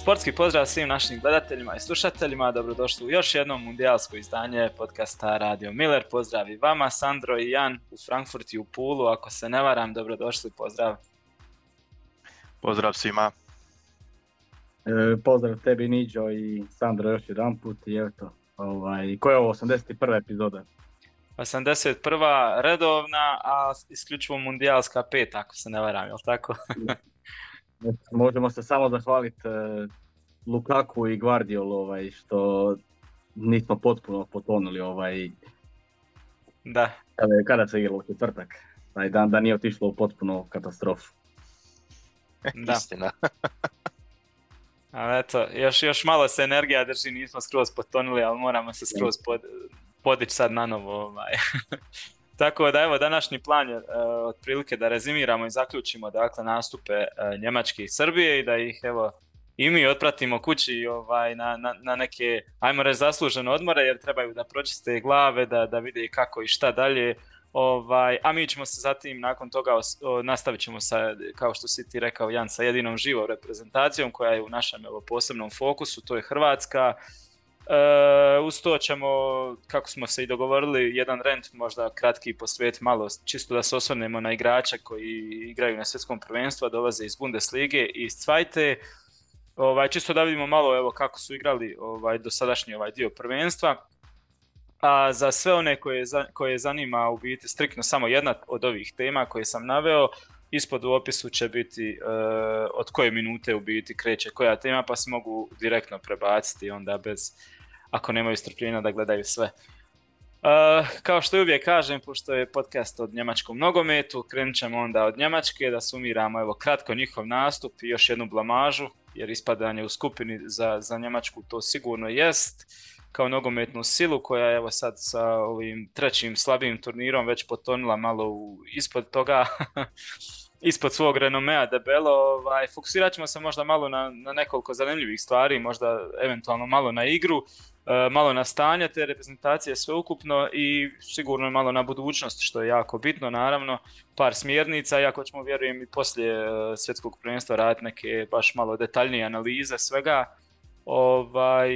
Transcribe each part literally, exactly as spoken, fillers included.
Sportski pozdrav svim našim gledateljima i slušateljima, dobrodošli u još jednom mundijalsko izdanje podcasta Radio Müller. Pozdrav i vama, Sandro i Jan u Frankfurtu i u Pulu, ako se ne varam, dobrodošli, pozdrav. Pozdrav svima. E, pozdrav tebi Niđo i Sandro još jedan put i eto, ovaj, koja je ovo osamdeset prva epizoda? osamdeset prva redovna, a isključivo mundijalska pet, ako se ne varam, jel tako? Možemo se samo zahvaliti eh, Lukaku i Guardiolu ovaj, što nismo potpuno potonuli ovaj, da. Kada, kada se igralo u četvrtak, taj dan da nije otišlo u potpuno katastrofu. Da. Istina. Ali eto, još, još malo se energija drži, nismo skroz potonuli, ali moramo se skroz pod, podići sad na novo. Ovaj. Tako da evo, današnji plan je uh, otprilike da rezimiramo i zaključimo dakle nastupe uh, Njemačke i Srbije i da ih evo i mi otpratimo kući ovaj, na, na, na neke, ajmo reći, zaslužene odmore jer trebaju da pročiste glave, da, da vide kako i šta dalje. Ovaj, a mi ćemo se zatim nakon toga os- o, nastavit ćemo sa, kao što si ti rekao Jan, sa jedinom živom reprezentacijom koja je u našem evo, posebnom fokusu, to je Hrvatska. Uh, uz to ćemo, kako smo se i dogovorili, jedan rent možda kratki posvet malo, čisto da se osvrnemo na igrače koji igraju na svjetskom prvenstvu, a dolaze iz Bundeslige i iz Zweite. Ovaj, čisto da vidimo malo evo, kako su igrali ovaj, dosadašnji ovaj dio prvenstva. A za sve one koje, za, koje zanima u biti striktno samo jedna od ovih tema koje sam naveo, ispod u opisu će biti uh, od koje minute u biti kreće koja tema pa se mogu direktno prebaciti onda bez... ako nemaju strpljenja da gledaju sve. Uh, kao što uvijek kažem, pošto je podcast od njemačkom nogometu, krenut ćemo onda od Njemačke da sumiramo evo, kratko njihov nastup i još jednu blamažu, jer ispadanje u skupini za, za Njemačku to sigurno jest, kao nogometnu silu koja je evo sad sa ovim trećim slabim turnirom već potonila malo u, ispod toga, ispod svog renomea debelo. Ovaj, fokusirat ćemo se možda malo na, na nekoliko zanimljivih stvari, možda eventualno malo na igru, malo na stanje te reprezentacije sveukupno i sigurno malo na budućnost, što je jako bitno, naravno, par smjernica, iako ćemo, vjerujem, i poslije svjetskog prvenstva raditi neke baš malo detaljnije analize svega, ovaj,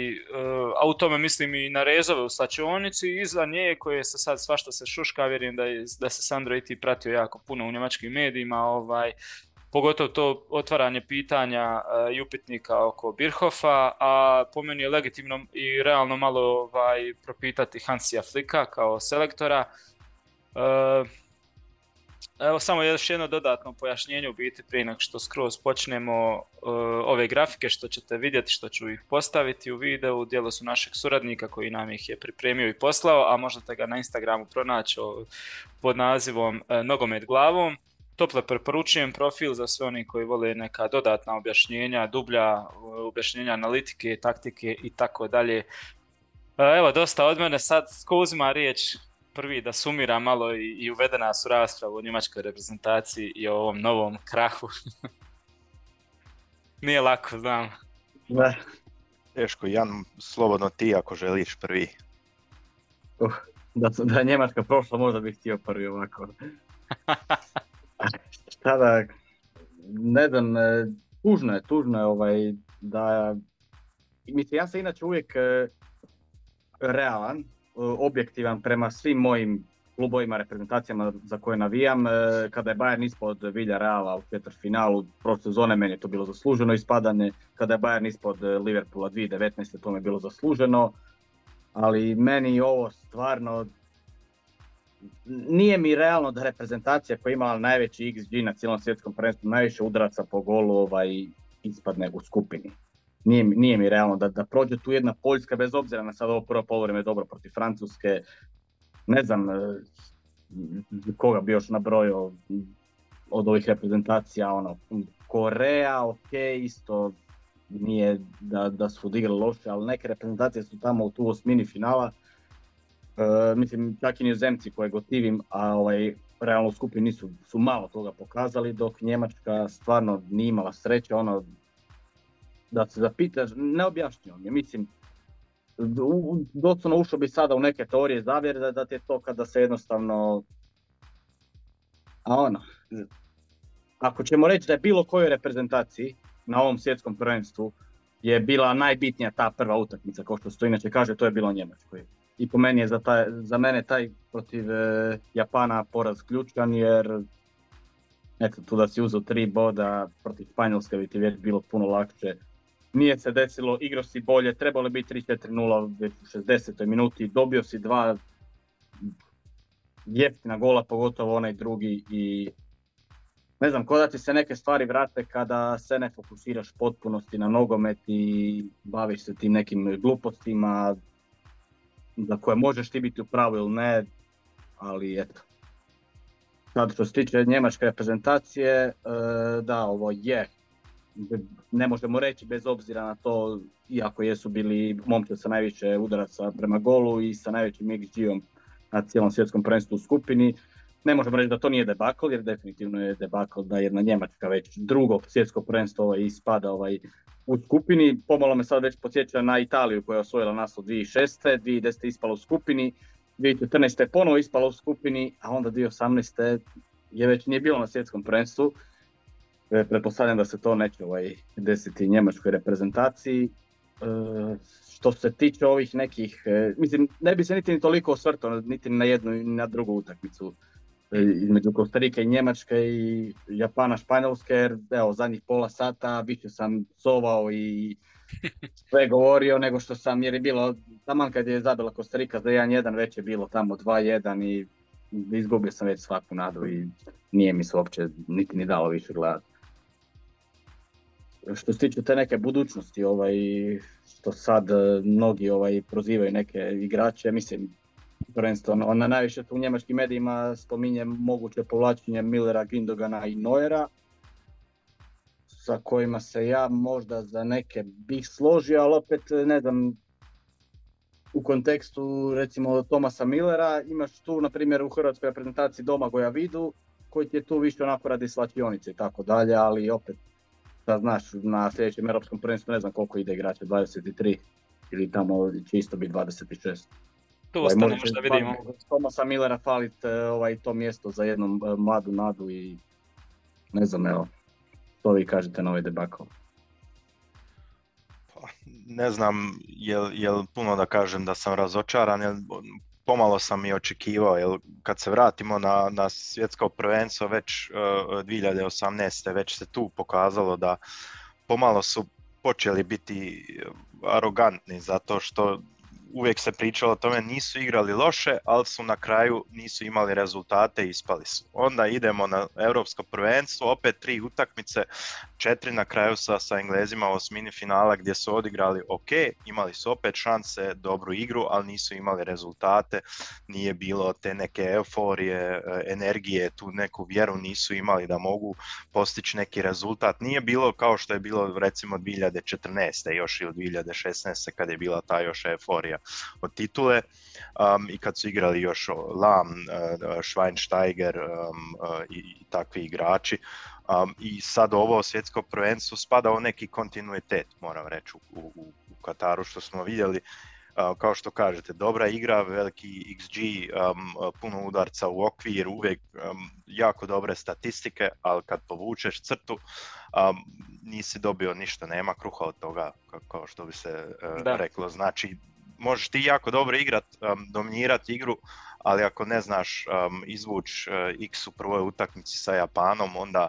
a u tome mislim i na rezove u slačionici i iza nje koje se sad svašta se šuška, vjerujem da, je, da se Sandro i ti pratio jako puno u njemačkim medijima, ovaj, pogotovo to otvaranje pitanja i upitnika oko Bierhoffa, a po meni je legitimno i realno malo ovaj, propitati Hansija Flicka kao selektora. Evo samo još jedno dodatno pojašnjenje u biti prije nego što skroz počnemo ove grafike što ćete vidjeti, što ću ih postaviti u videu, djelo su našeg suradnika koji nam ih je pripremio i poslao, a možete ga na Instagramu pronaći pod nazivom Nogomet glavom. Tople preporučujem profil za sve oni koji vole neka dodatna objašnjenja, dublja objašnjenja analitike, taktike i tako dalje. Evo, dosta od mene, sad ko uzima riječ prvi da sumira malo i, i uvede nas u raspravu o njemačkoj reprezentaciji i o ovom novom krahu. Nije lako, znam. Ne. Teško, Jan, slobodno ti ako želiš prvi. Uh, da, da je Njemačka prošla, možda bih htio prvi ovako. Šta da, ne znam, tužno je, tužno je ovaj, da, mislim, ja sam inače uvijek e, realan, e, objektivan prema svim mojim klubovima, reprezentacijama za koje navijam, e, kada je Bayern ispod Villareala u četvrtfinalu, prošle sezone meni je to bilo zasluženo ispadanje, kada je Bayern ispod Liverpoola dvije tisuće devetnaeste to mi je bilo zasluženo, ali meni ovo stvarno, nije mi realno da reprezentacija koja imala najveći iks dži na cijelom svjetskom prvenstvu, najviše udaraca po golu ovaj, ispadne u skupini. Nije, nije mi realno da, da prođe tu jedna Poljska, bez obzira na sad ovo prvo poluvreme dobro protiv Francuske. Ne znam koga bi još nabrojao od ovih reprezentacija. Ono, Koreja, ok, isto nije da, da su odigrali loše, ali neke reprezentacije su tamo u tu osmini finala. Uh, mislim, čak i Nizozemci koje gotivim, a ovaj, realno u skupini nisu, su malo toga pokazali, dok Njemačka stvarno nije imala sreće, ono, da se zapitaš, neobjašnjivo mi je, mislim, doslovno ušao bi sada u neke teorije zavjere da, da ti je to kada se jednostavno, a ono, ako ćemo reći da je bilo kojoj reprezentaciji na ovom svjetskom prvenstvu je bila najbitnija ta prva utakmica, kao što se to inače kaže, to je bilo Njemačkoj. I po meni je za, taj, za mene taj protiv e, Japana poraz ključan, jer eto, tu da si uzeo tri boda protiv Španjolske bi ti već bilo puno lakše. Nije se desilo, igrao si bolje, trebalo biti tri četiri nula već u šezdesetoj minuti, dobio si dva jeftina gola, pogotovo onaj drugi, i ne znam, ko da ti se neke stvari vrate kada se ne fokusiraš potpunosti na nogomet i baviš se tim nekim glupostima za koje možeš ti biti u pravu ili ne, ali eto. Sad što se tiče njemačke reprezentacije, da, ovo je, ne možemo reći bez obzira na to, iako jesu bili momci sa najviše udaraca prema golu i sa najvećim iks dži-om na cijelom svjetskom prvenstvu u skupini, ne možemo reći da to nije debakl, jer definitivno je debakl da jedna Njemačka već drugo svjetsko prvenstvo ovaj, ispada ovaj, u skupini. Pomalo me sad već podsjeća na Italiju koja je osvojila naslov dvije tisuće šeste, dvije tisuće desete ispala u skupini, dvije tisuće četrnaeste ponovo ispala u skupini, a onda dvije tisuće osamnaeste je već nije bilo na svjetskom prvenstvu. E, pretpostavljam da se to neće ovaj, desiti njemačkoj reprezentaciji. E, što se tiče ovih nekih, e, mislim, ne bi se niti toliko osvrtao niti na jednu ni na drugu utakmicu između Kostarike i Njemačke i Japana, Španjolske, jer evo, zadnjih pola sata više sam psovao i sve govorio nego što sam, jer je bilo, taman kad je zabila Kostarika za jedan jedan, već je bilo tamo dva jedan i izgubio sam već svaku nadu i nije mi se uopće niti ni dalo više gledati. Što se tiče te neke budućnosti, ovaj, što sad mnogi ovaj, prozivaju neke igrače, mislim, prvenstveno, na najviše u njemačkim medijima spominje moguće povlačenje Müllera, Gündoğana i Neuera, sa kojima se ja možda za neke bih složio, ali opet ne znam, u kontekstu recimo Thomasa Müllera imaš tu na primjer u hrvatskoj reprezentaciji Domagoja Vidu, koji ti je tu više onako radi slačionice i tako dalje, ali opet da znaš, na sljedećem europskom prvenstvu ne znam koliko ide igrača, dvadeset tri ili tamo će isto biti dvadeset šest. To ostane ovaj, možda vidimo. Thomasa Müllera falit ovaj, to mjesto za jednu mladu nadu i ne znam, evo, što vi kažete na ovaj debakl? Pa, ne znam, jel, jel puno da kažem da sam razočaran, jel pomalo sam i očekivao, jel kad se vratimo na, na svjetsko prvenstvo već uh, dvije tisuće osamnaeste već se tu pokazalo da pomalo su počeli biti arogantni zato što uvijek se pričalo o tome, nisu igrali loše, ali su na kraju nisu imali rezultate i ispali su. Onda idemo na Europsko prvenstvo, opet tri utakmice, četiri na kraju sa, sa Englezima u osmini finala gdje su odigrali ok, imali su opet šanse, dobru igru, ali nisu imali rezultate, nije bilo te neke euforije, energije, tu neku vjeru nisu imali da mogu postići neki rezultat. Nije bilo kao što je bilo recimo dvije tisuće četrnaeste još ili dvije tisuće šesnaeste kad je bila ta još euforija od titule, um, i kad su igrali još Lahm, uh, Schweinsteiger um, uh, i, i takvi igrači. Um, I sad ovo svjetsko prvenstvo spada u neki kontinuitet, moram reći, u, u, u Kataru što smo vidjeli. Uh, kao što kažete, dobra igra, veliki iks dži, um, puno udarca u okvir, uvijek um, jako dobre statistike, ali kad povučeš crtu, um, nisi dobio ništa, nema kruha od toga, kao što bi se uh, reklo. Znači, možeš ti jako dobro igrati, um, dominirati igru, ali ako ne znaš um, izvući uh, X u prvoj utakmici sa Japanom, onda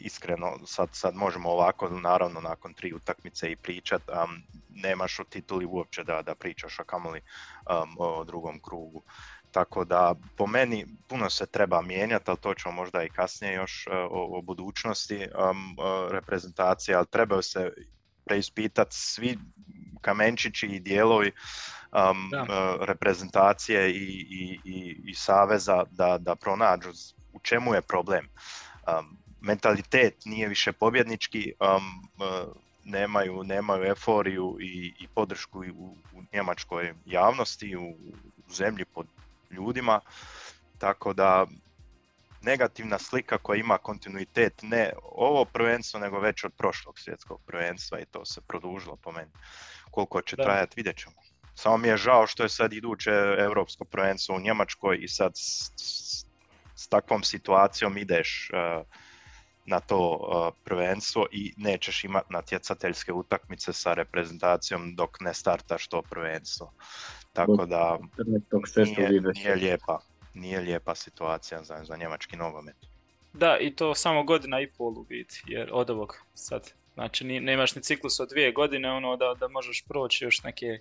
iskreno sad, sad možemo ovako, naravno nakon tri utakmice i pričat, um, nemaš o tituli uopće da, da pričaš, a kamoli um, o drugom krugu. Tako da po meni puno se treba mijenjati, ali to ćemo možda i kasnije još uh, o, o budućnosti um, uh, reprezentacije, ali trebaju se preispitati svi kamenčići i dijelovi um, uh, reprezentacije i, i, i, i saveza da, da pronađu u čemu je problem. Um, mentalitet nije više pobjednički, um, uh, nemaju, nemaju euforiju i, i podršku u, u njemačkoj javnosti, u, u zemlji pod ljudima, tako da negativna slika koja ima kontinuitet, ne ovo prvenstvo, nego već od prošlog svjetskog prvenstva, i to se produžilo po meni. Koliko će trajati, vidjet ćemo. Samo mi je žao što je sad iduće europsko prvenstvo u Njemačkoj i sad s, s, s takvom situacijom ideš uh, na to prvenstvo i nećeš imati natjecateljske utakmice sa reprezentacijom dok ne startaš to prvenstvo. Tako da nije, nije, lijepa, nije lijepa situacija za, za njemački nogomet. Da, i to samo godina i pol u biti, jer od ovog sad, znači nemaš ni ciklus od dvije godine, ono da, da možeš proći još neke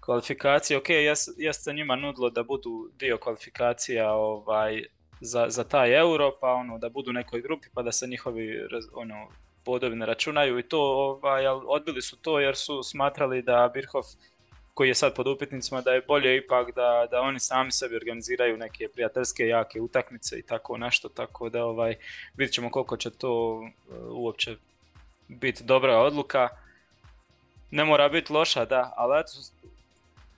kvalifikacije. Ok, ja, ja sam njima nudilo da budu dio kvalifikacija ovaj, za, za taj euro, pa ono, da budu u nekoj grupi, pa da se njihovi ono, bodovi ne računaju i to, ovaj, odbili su to jer su smatrali da Bierhoff, koji je sad pod upitnicima, da je bolje ipak da, da oni sami sebi organiziraju neke prijateljske jake utakmice i tako nešto, tako da ovaj, vidjet ćemo koliko će to uopće biti dobra odluka. Ne mora biti loša, da, ali eto,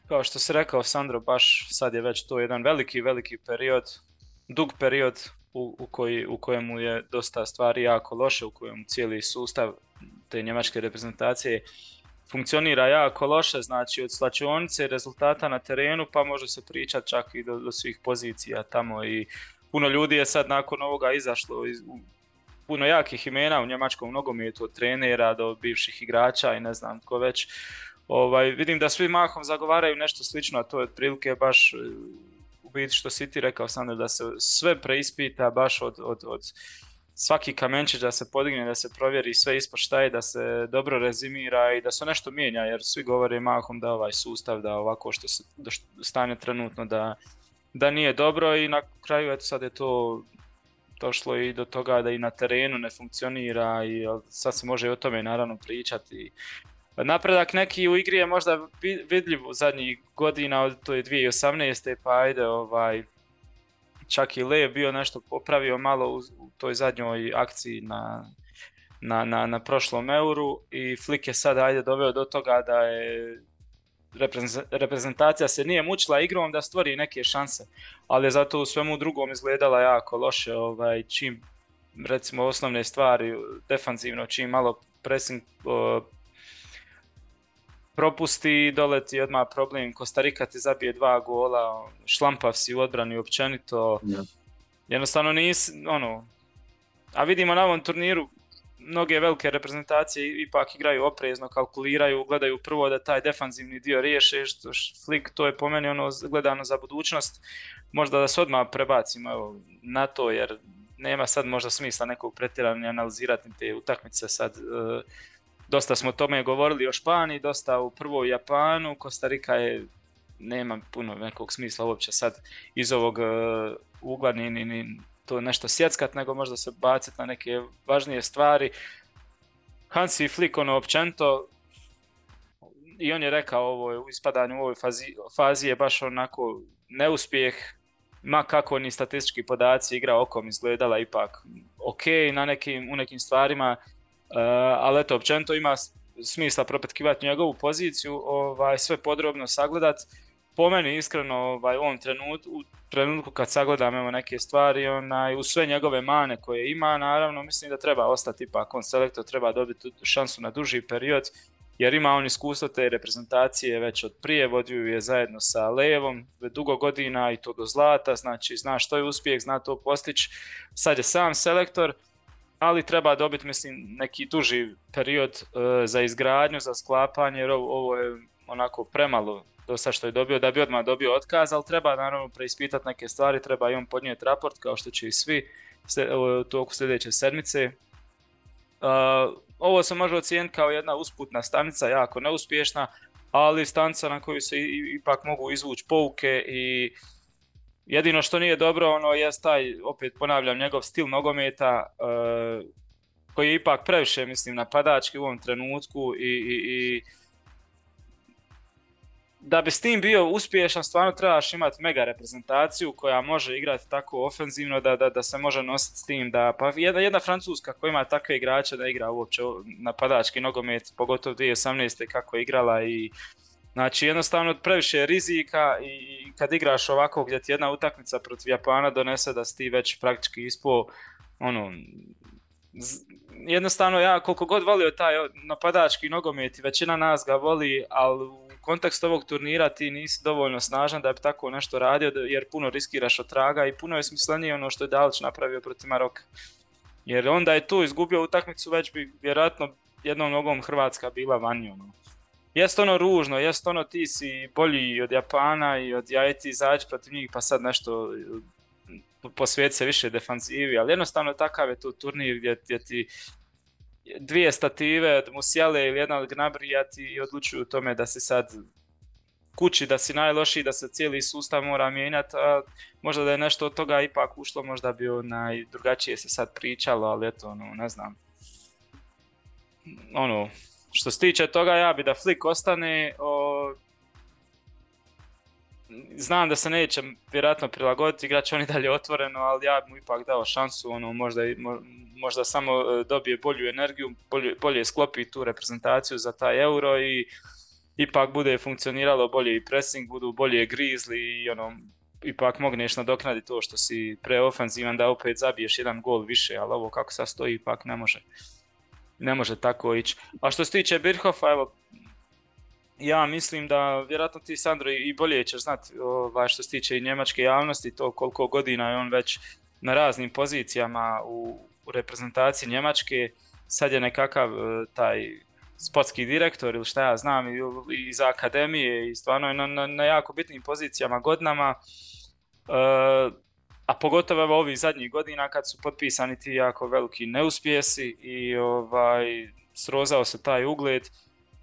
kao što si rekao, Sandro, baš sad je već to jedan veliki, veliki period, dug period u, u, koji, u kojemu je dosta stvari jako loše, u kojemu cijeli sustav te njemačke reprezentacije funkcionira jako loše, znači od slačionice, rezultata na terenu, pa može se pričati čak i do, do svih pozicija tamo i puno ljudi je sad nakon ovoga izašlo, iz, puno jakih imena u njemačkom nogometu, od trenera do bivših igrača i ne znam tko već. Ovaj, vidim da svi mahom zagovaraju nešto slično, a to je otprilike baš u biti što si ti rekao, Sandro, da se sve preispita baš od, od, od svaki kamenčić da se podigne, da se provjeri sve ispod šta je, da se dobro rezimira i da se nešto mijenja, jer svi govore mahom da ovaj sustav, da ovako što se da što stanje trenutno, da, da nije dobro i na kraju eto sad je to došlo i do toga da i na terenu ne funkcionira i sad se može i o tome naravno pričati. Napredak neki u igri je možda vidljiv u zadnjih godina, od to je dvije tisuće osamnaeste pa ajde ovaj, čak i Le je bio nešto popravio malo u, u toj zadnjoj akciji na, na, na, na prošlom euru i Flick je sad ajde doveo do toga da je reprezentacija se nije mučila igrom da stvori neke šanse, ali je zato u svemu drugom izgledala jako loše, ovaj, čim recimo osnovne stvari defanzivno, čim malo pressing uh, propusti, doleti odmah problem, Kostarika ti zabije dva gola, šlampav si u odbrani općenito, yeah. Jednostavno nisi, ono, a vidimo na ovom turniru, mnoge velike reprezentacije ipak igraju oprezno, kalkuliraju, gledaju prvo da taj defanzivni dio riješe, što Flick, to je po meni ono gledano za budućnost, možda da se odmah prebacimo evo, na to, jer nema sad možda smisla nekog pretjerano analizirati te utakmice sad, e, dosta smo o tome govorili o Španiji, dosta u prvo Japanu, Kostarika je, nema puno nekog smisla uopće sad iz ovog uh, ugla ni, ni, ni to nešto sjeckat, nego možda se baciti na neke važnije stvari. Hansi Flick, ono općenito, i on je rekao ovo, u ispadanju u ovoj fazi, fazi je baš onako neuspjeh, ma kako ni statistički podaci, igra okom izgledala ipak ok na nekim, u nekim stvarima. Uh, ali eto, općenito ima smisla propetkivati njegovu poziciju, ovaj, sve podrobno sagledat. Po meni iskreno ovaj, u ovom trenutku, u trenutku kad sagledam evo, neke stvari, onaj, u sve njegove mane koje ima, naravno mislim da treba ostati ipak, on selektor treba dobiti šansu na duži period, jer ima on iskustvo te reprezentacije već od prije, vodio je zajedno sa Levom dugo godina i to do zlata, znači zna što je uspjeh, zna to postići, sad je sam selektor. Ali treba dobiti, mislim, neki duži period uh, za izgradnju, za sklapanje, jer ovo, ovo je onako premalo do sad što je dobio, da bi odmah dobio otkaz, ali treba naravno preispitati neke stvari, treba i on podnijeti raport, kao što će i svi u toku sljedeće sedmice. Uh, ovo se može ocijeniti kao jedna usputna stanica, jako neuspješna, ali stanica na koju se ipak mogu izvući pouke i... Jedino što nije dobro ono jest taj, opet ponavljam, njegov stil nogometa e, koji je ipak previše, mislim, napadački u ovom trenutku i, i, i da bi s tim bio uspješan stvarno trebaš imati mega reprezentaciju koja može igrati tako ofenzivno da, da, da se može nositi s tim. Da, pa jedna, jedna Francuska koja ima takve igrače da igra uopće napadački nogomet, pogotovo dvije tisuće osamnaeste kako je igrala i... Znači jednostavno previše je rizika i kad igraš ovako gdje ti jedna utakmica protiv Japana donese da si ti već praktički ispao, ono, z- jednostavno ja koliko god volio taj napadački nogomet i većina nas ga voli, ali u kontekstu ovog turnira ti nisi dovoljno snažan da bi tako nešto radio jer puno riskiraš od traga i puno je smislenije ono što je Dalić napravio protiv Maroka. Jer onda je tu izgubio utakmicu, već bi vjerojatno jednom nogom Hrvatska bila vani. Ono. Jest ono ružno, jest ono ti si bolji od Japana i od Jajeti, izađi protiv njih pa sad nešto posvijeti se više defanzivi, ali jednostavno takav je tu turnir gdje, gdje ti dvije stative od Musiale ili jedna od Gnabrija ti odlučuju tome da si sad kući, da si najlošiji, da se cijeli sustav mora mijenjati, a možda da je nešto od toga ipak ušlo, možda bi onaj, drugačije se sad pričalo, ali eto, ono, ne znam. Ono, što se tiče toga, ja bi da Flick ostane, o... znam da se neće vjerojatno prilagoditi, igrat će on i dalje otvoreno, ali ja bi mu ipak dao šansu, ono, možda, možda samo dobije bolju energiju, bolje, bolje sklopi tu reprezentaciju za taj Euro i ipak bude funkcioniralo bolje i pressing, budu bolje grizli i ono, ipak mogneš nadoknaditi to što si preofenzivan da opet zabiješ jedan gol više, ali ovo kako sad stoji ipak ne može, ne može tako ići. A što se tiče Bierhoffa, evo, ja mislim da vjerojatno ti, Sandro, i bolje ćeš znati ovaj, što se tiče i njemačke javnosti, to koliko godina je on već na raznim pozicijama u, u reprezentaciji Njemačke, sad je nekakav taj sportski direktor ili šta ja znam iz akademije i stvarno je na, na, na jako bitnim pozicijama godinama, e, a pogotovo evo ovih zadnjih godina kad su potpisani ti jako veliki neuspjesi i ovaj, srozao se taj ugled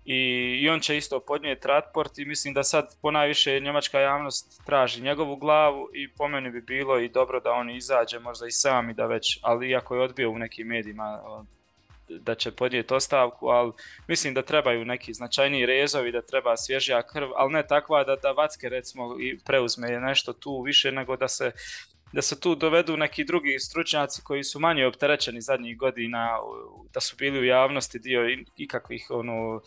i, i on će isto podnijeti ratport i mislim da sad ponajviše njemačka javnost traži njegovu glavu i po meni bi bilo i dobro da on izađe možda i sam i da već, ali iako je odbio u nekim medijima da će podnijeti ostavku, ali mislim da trebaju neki značajniji rezovi, da treba svježija krv, ali ne takva da, da Vacke recimo preuzme nešto tu više, nego da se, da se tu dovedu neki drugi stručnjaci koji su manje opterećeni zadnjih godina, da su bili u javnosti dio ikakvih ono,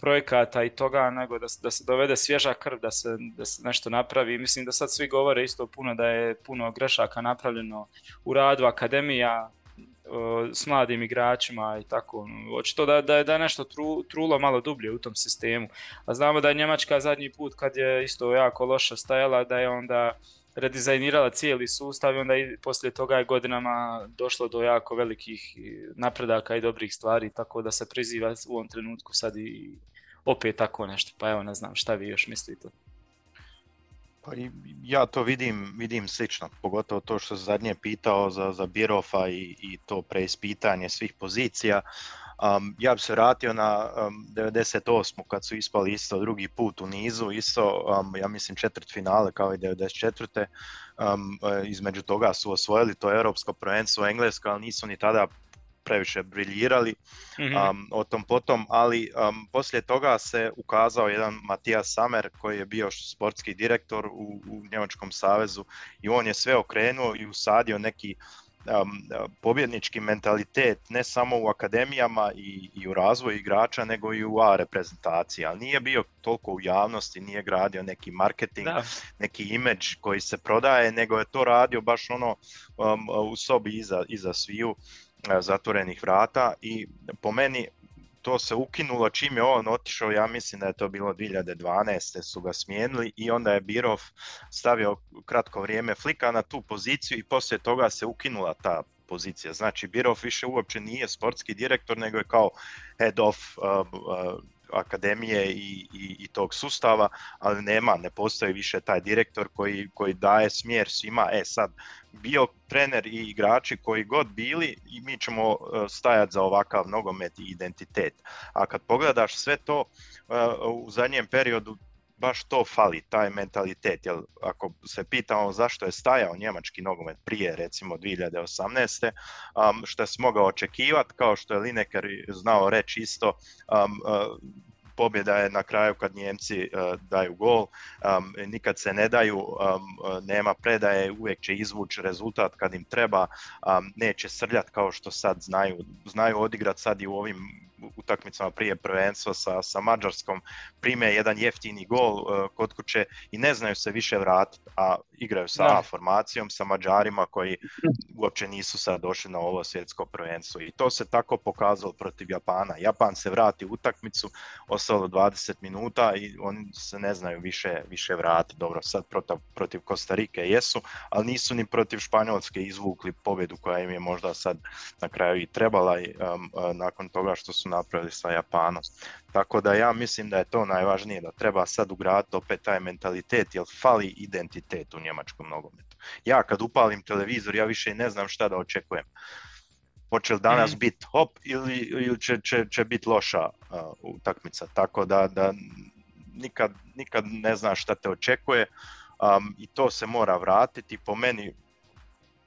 projekata i toga, nego da, da se dovede svježa krv, da se, da se nešto napravi. Mislim da sad svi govore isto puno da je puno grešaka napravljeno u radu akademija, s mladim igračima i tako. Očito da, da, da je nešto tru, trulo malo dublje u tom sistemu. A znamo da je Njemačka zadnji put kad je isto jako loše stajala, da je onda redizajnirala cijeli sustav i onda i poslije toga je godinama došlo do jako velikih napredaka i dobrih stvari, tako da se priziva u ovom trenutku sad i opet tako nešto. Pa evo, ne znam šta vi još mislite. Pa ja to vidim, vidim slično, pogotovo to što se zadnje pitao za, za Bierhoffa i, i to preispitanje svih pozicija. Um, ja bih se vratio na um, devedeset osam kad su ispali isto drugi put u nizu, isto, um, ja mislim četvrt finale kao i devedeset četvrte Um, između toga su osvojili to europsko prvenstvo u Engleskoj, ali nisu ni tada previše briljirali, mm-hmm. um, o tom potom, ali um, poslije toga se ukazao jedan Matthias Sammer koji je bio sportski direktor u, u Njemačkom savezu i on je sve okrenuo i usadio neki um, pobjednički mentalitet ne samo u akademijama i, i u razvoju igrača, nego i u A reprezentaciji, ali nije bio toliko u javnosti, nije gradio neki marketing, da. neki image koji se prodaje, nego je to radio baš ono um, u sobi iza, iza sviju, zatvorenih vrata i po meni to se ukinulo čim je on otišao, ja mislim da je to bilo dvije hiljade dvanaeste su ga smijenili i onda je Bierhoff stavio kratko vrijeme Flicka na tu poziciju i poslije toga se ukinula ta pozicija. Znači Bierhoff više uopće nije sportski direktor nego je kao head of uh, uh, akademije i, i, i tog sustava, ali nema, ne postoji više taj direktor koji, koji daje smjer svima, e sad, bio trener i igrači koji god bili i mi ćemo stajati za ovakav nogomet i identitet. A kad pogledaš sve to u zadnjem periodu, baš to fali, taj mentalitet, jer ako se pitamo zašto je stajao njemački nogomet prije, recimo dvije hiljade osamnaeste um, što si mogao očekivati, kao što je Lineker znao reći isto, um, uh, pobjeda je na kraju kad Njemci uh, daju gol, um, nikad se ne daju, um, nema predaje, uvijek će izvući rezultat kad im treba, um, neće srljati kao što sad znaju, znaju odigrati sad i u ovim utakmicama prije prvenstva sa, sa Mađarskom prime jedan jeftini gol uh, kod kuće i ne znaju se više vratiti, a igraju sa da. A formacijom, sa Mađarima koji uopće nisu sad došli na ovo svjetsko prvenstvo. I to se tako pokazalo protiv Japana. Japan se vrati u utakmicu, ostalo dvadeset minuta i oni se ne znaju više, više vratiti. Dobro, sad protiv, protiv Kostarike jesu, ali nisu ni protiv Španjolske izvukli pobjedu koja im je možda sad na kraju i trebala um, uh, nakon toga što su napravili sa Japanom. Tako da ja mislim da je to najvažnije, da treba sad ugraditi opet taj mentalitet, jer fali identitet u njemačkom nogometu. Ja kad upalim televizor, ja više ne znam šta da očekujem. Hoće li danas mm. biti hop ili, ili će, će, će biti loša uh, utakmica. Tako da, da nikad, nikad ne znaš šta te očekuje um, i to se mora vratiti. Po meni,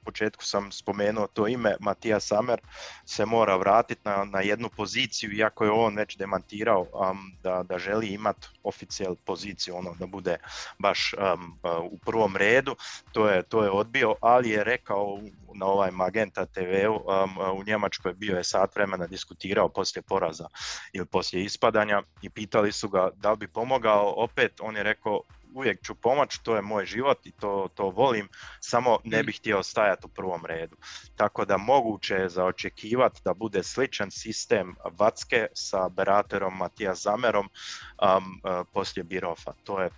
u početku sam spomenuo to ime, Matthias Sammer se mora vratiti na, na jednu poziciju, iako je on već demantirao um, da, da želi imati oficijalnu poziciju, ono da bude baš um, u prvom redu, to je, to je odbio, ali je rekao na ovaj Magenta te veu um, u Njemačkoj, bio je sat vremena diskutirao poslije poraza ili poslije ispadanja i pitali su ga da li bi pomogao, opet on je rekao uvijek ću pomoć, to je moj život i to, to volim, samo ne bih htio stajati u prvom redu. Tako da moguće je zaočekivati da bude sličan sistem Vatske sa Beraterom, Matthias Sammerom um, uh, poslije Bierhoffa. To je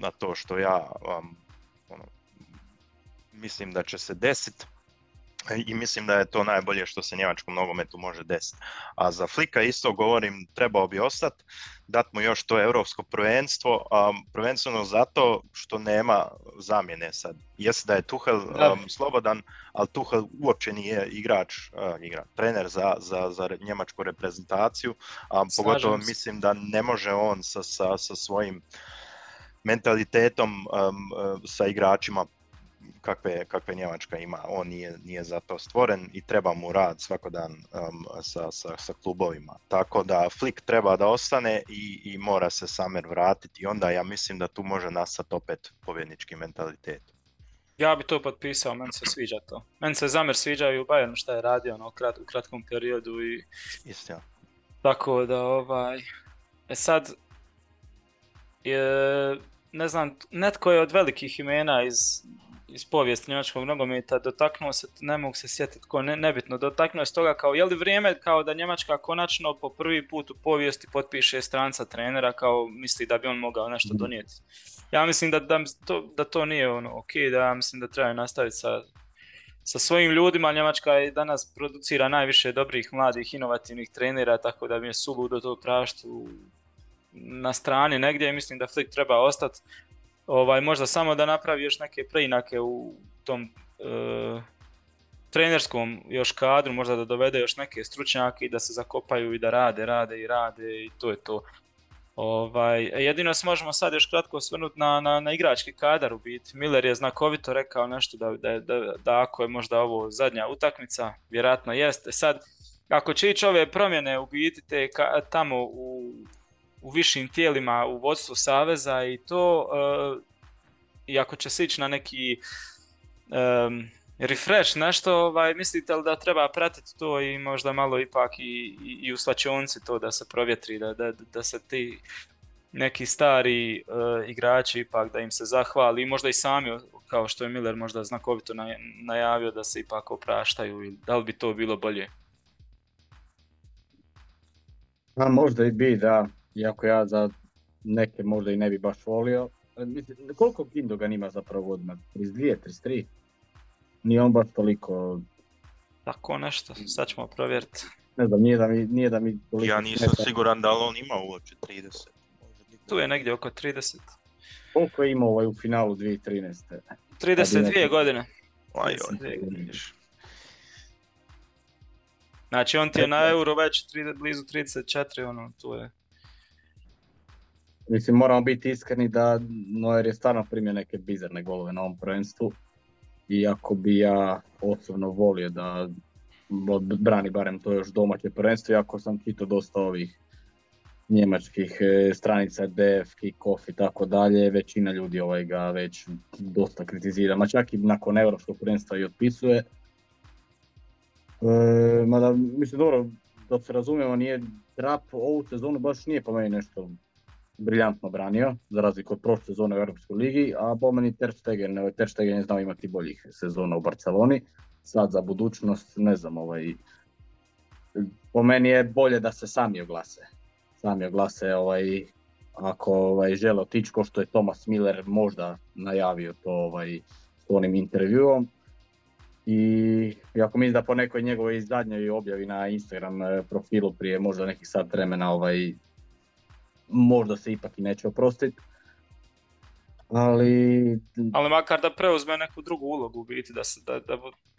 na to što ja um, ono, mislim da će se desiti. I mislim da je to najbolje što se njemačkom nogometu može desiti. A za Flicka isto govorim, trebao bi ostati, dat mu još to europsko prvenstvo, um, prvenstveno zato što nema zamjene sad. Jeste da je Tuchel um, slobodan, ali Tuchel uopće nije igrač, uh, igrač trener za, za, za njemačku reprezentaciju, um, pogotovo mislim da ne može on sa, sa, sa svojim mentalitetom um, sa igračima Kakve, kakve Njemačka ima, on nije, nije za to stvoren i treba mu rad svakodan um, sa, sa, sa klubovima. Tako da Flick treba da ostane i, i mora se Sammer vratiti i onda ja mislim da tu može nastati opet pobjednički mentalitet. Ja bi to potpisao, meni se sviđa to. Meni se Sammer sviđa i u Bayernu šta je radio ono, krat, u kratkom periodu. I... Istina. Tako da ovaj... E sad... Je... Ne znam, netko je od velikih imena iz... iz povijesti njemačkog nogometa dotaknuo se, ne mogu se sjetiti tko, ne, nebitno, dotaknuo se toga kao je li vrijeme kao da Njemačka konačno po prvi put u povijesti potpiše stranca trenera, kao misli da bi on mogao nešto donijeti. Ja mislim da, da, to, da to nije ono ok, da ja mislim da trebaju nastaviti sa, sa svojim ljudima. Njemačka je danas producira najviše dobrih, mladih, inovativnih trenera, tako da mi je suludo to tražiti na strani negdje. Mislim da Flick treba ostati. Ovaj, možda samo da napravi još neke preinake u tom e, trenerskom još kadru, možda da dovede još neke stručnjake i da se zakopaju i da rade, rade i rade i to je to. Ovaj, jedino se možemo sad još kratko osvrnuti na, na, na igrački kadar u biti. Müller je znakovito rekao nešto da, da, da, da ako je možda ovo zadnja utakmica, vjerojatno jeste. Sad, ako će ići ove promjene u biti te ka, tamo u... u višim tijelima, u vodstvu saveza i to, uh, i ako će se ići na neki um, refresh, nešto, ovaj, mislite li da treba pratiti to i možda malo ipak i, i, i u slačionci to da se provjetri, da, da, da se ti neki stari uh, igrači ipak da im se zahvali, možda i sami, kao što je Müller možda znakovito na, najavio da se ipak opraštaju, ili da li bi to bilo bolje? A možda i bi, da. Iako ja za neke možda i ne bi baš volio. Mislim, koliko Gündoğan ima zapravo odmah? trideset dva, trideset tri? Nije on baš toliko... Tako nešto, sad ćemo provjeriti. Ne znam, nije da mi, nije da mi toliko... Ja nisam neka... siguran da li on ima uopće trideset. Tu je negdje oko trideset. Koliko je imao ovaj u finalu dvije tisuće trinaeste? trideset dvije godine. Aj, ovdje. Znači on ti je na Euro već blizu trideset četiri, ono, tu je... Mislim, moramo biti iskreni da Neuer je stvarno primio neke bizarne golove na ovom prvenstvu. Iako bi ja osobno volio da brani barem to još domaće prvenstvo, iako sam čitao dosta ovih njemačkih stranica, D F, Kick-off i tako dalje, većina ljudi ovaj ga već dosta kritizira, ma čak i nakon europskog prvenstva i otpisuje. E, mada, mislim, dobro, da se razumijemo, nije Grab ovu sezonu baš nije po meni nešto briljantno branio, za razliku od prošle sezone u Europskoj ligi, a po meni Ter Stegen, Ter Stegen je znao imati boljih sezona u Barceloni. Sad za budućnost, ne znam, ovaj, po meni je bolje da se sami oglase. Sami oglase, ovaj, ako ovaj, žele otići, ko što je Thomas Müller možda najavio to ovaj, s onim intervjuom. I ako mislim da po nekoj njegovoj zadnjoj objavi na Instagram profilu prije možda nekih sat vremena, ovaj, možda se ipak i neće oprostiti. Ali... ali makar da preuzme neku drugu ulogu, biti, da, se, da, da,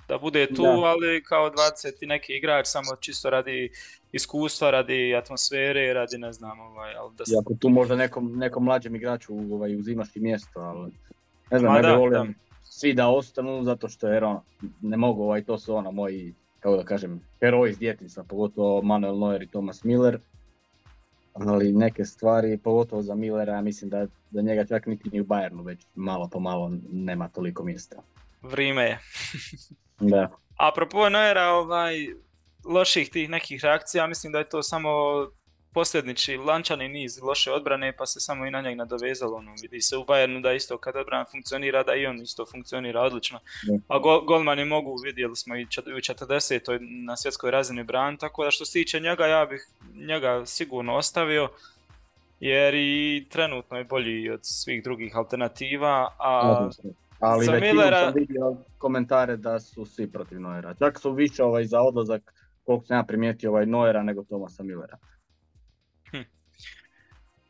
da bude tu, da. Ali kao dvadeset i neki igrač, samo čisto radi iskustva, radi atmosfere, radi ne znam... Ovaj, ali da se... Iako tu možda nekom, nekom mlađem igraču ovaj, uzimaš ti mjesto, ali ne znam, ne bi volio svi da ostanu, zato što jer ono, ne mogu, ovaj, to su ono moji, kako da kažem, heroji iz djetinjstva, pogotovo Manuel Neuer i Thomas Müller. Ali neke stvari, pogotovo za Millera, ja mislim da, da njega čak niti ni u Bayernu već malo po malo nema toliko mjesta. Vrijeme je. Da. Apropo Neuera, ovaj, loših tih nekih reakcija, mislim da je to samo posljedniči lančani niz loše odbrane, pa se samo i na njeg nadovezalo. Ono, vidi se u Bayernu da isto kad odbrana funkcionira, da i on isto funkcionira odlično. A go, golmani mogu, vidjeli smo i u četrdesetoj na svjetskoj razini bran, tako da što se tiče njega, ja bih njega sigurno ostavio, jer i trenutno je bolji od svih drugih alternativa. A odlično. Ali za većinu Millera... sam vidio komentare da su svi protiv Neuera. Čak su više ovaj, za odlazak, koliko sam ja primijetio, ovaj Neuera nego Thomasa Müllera.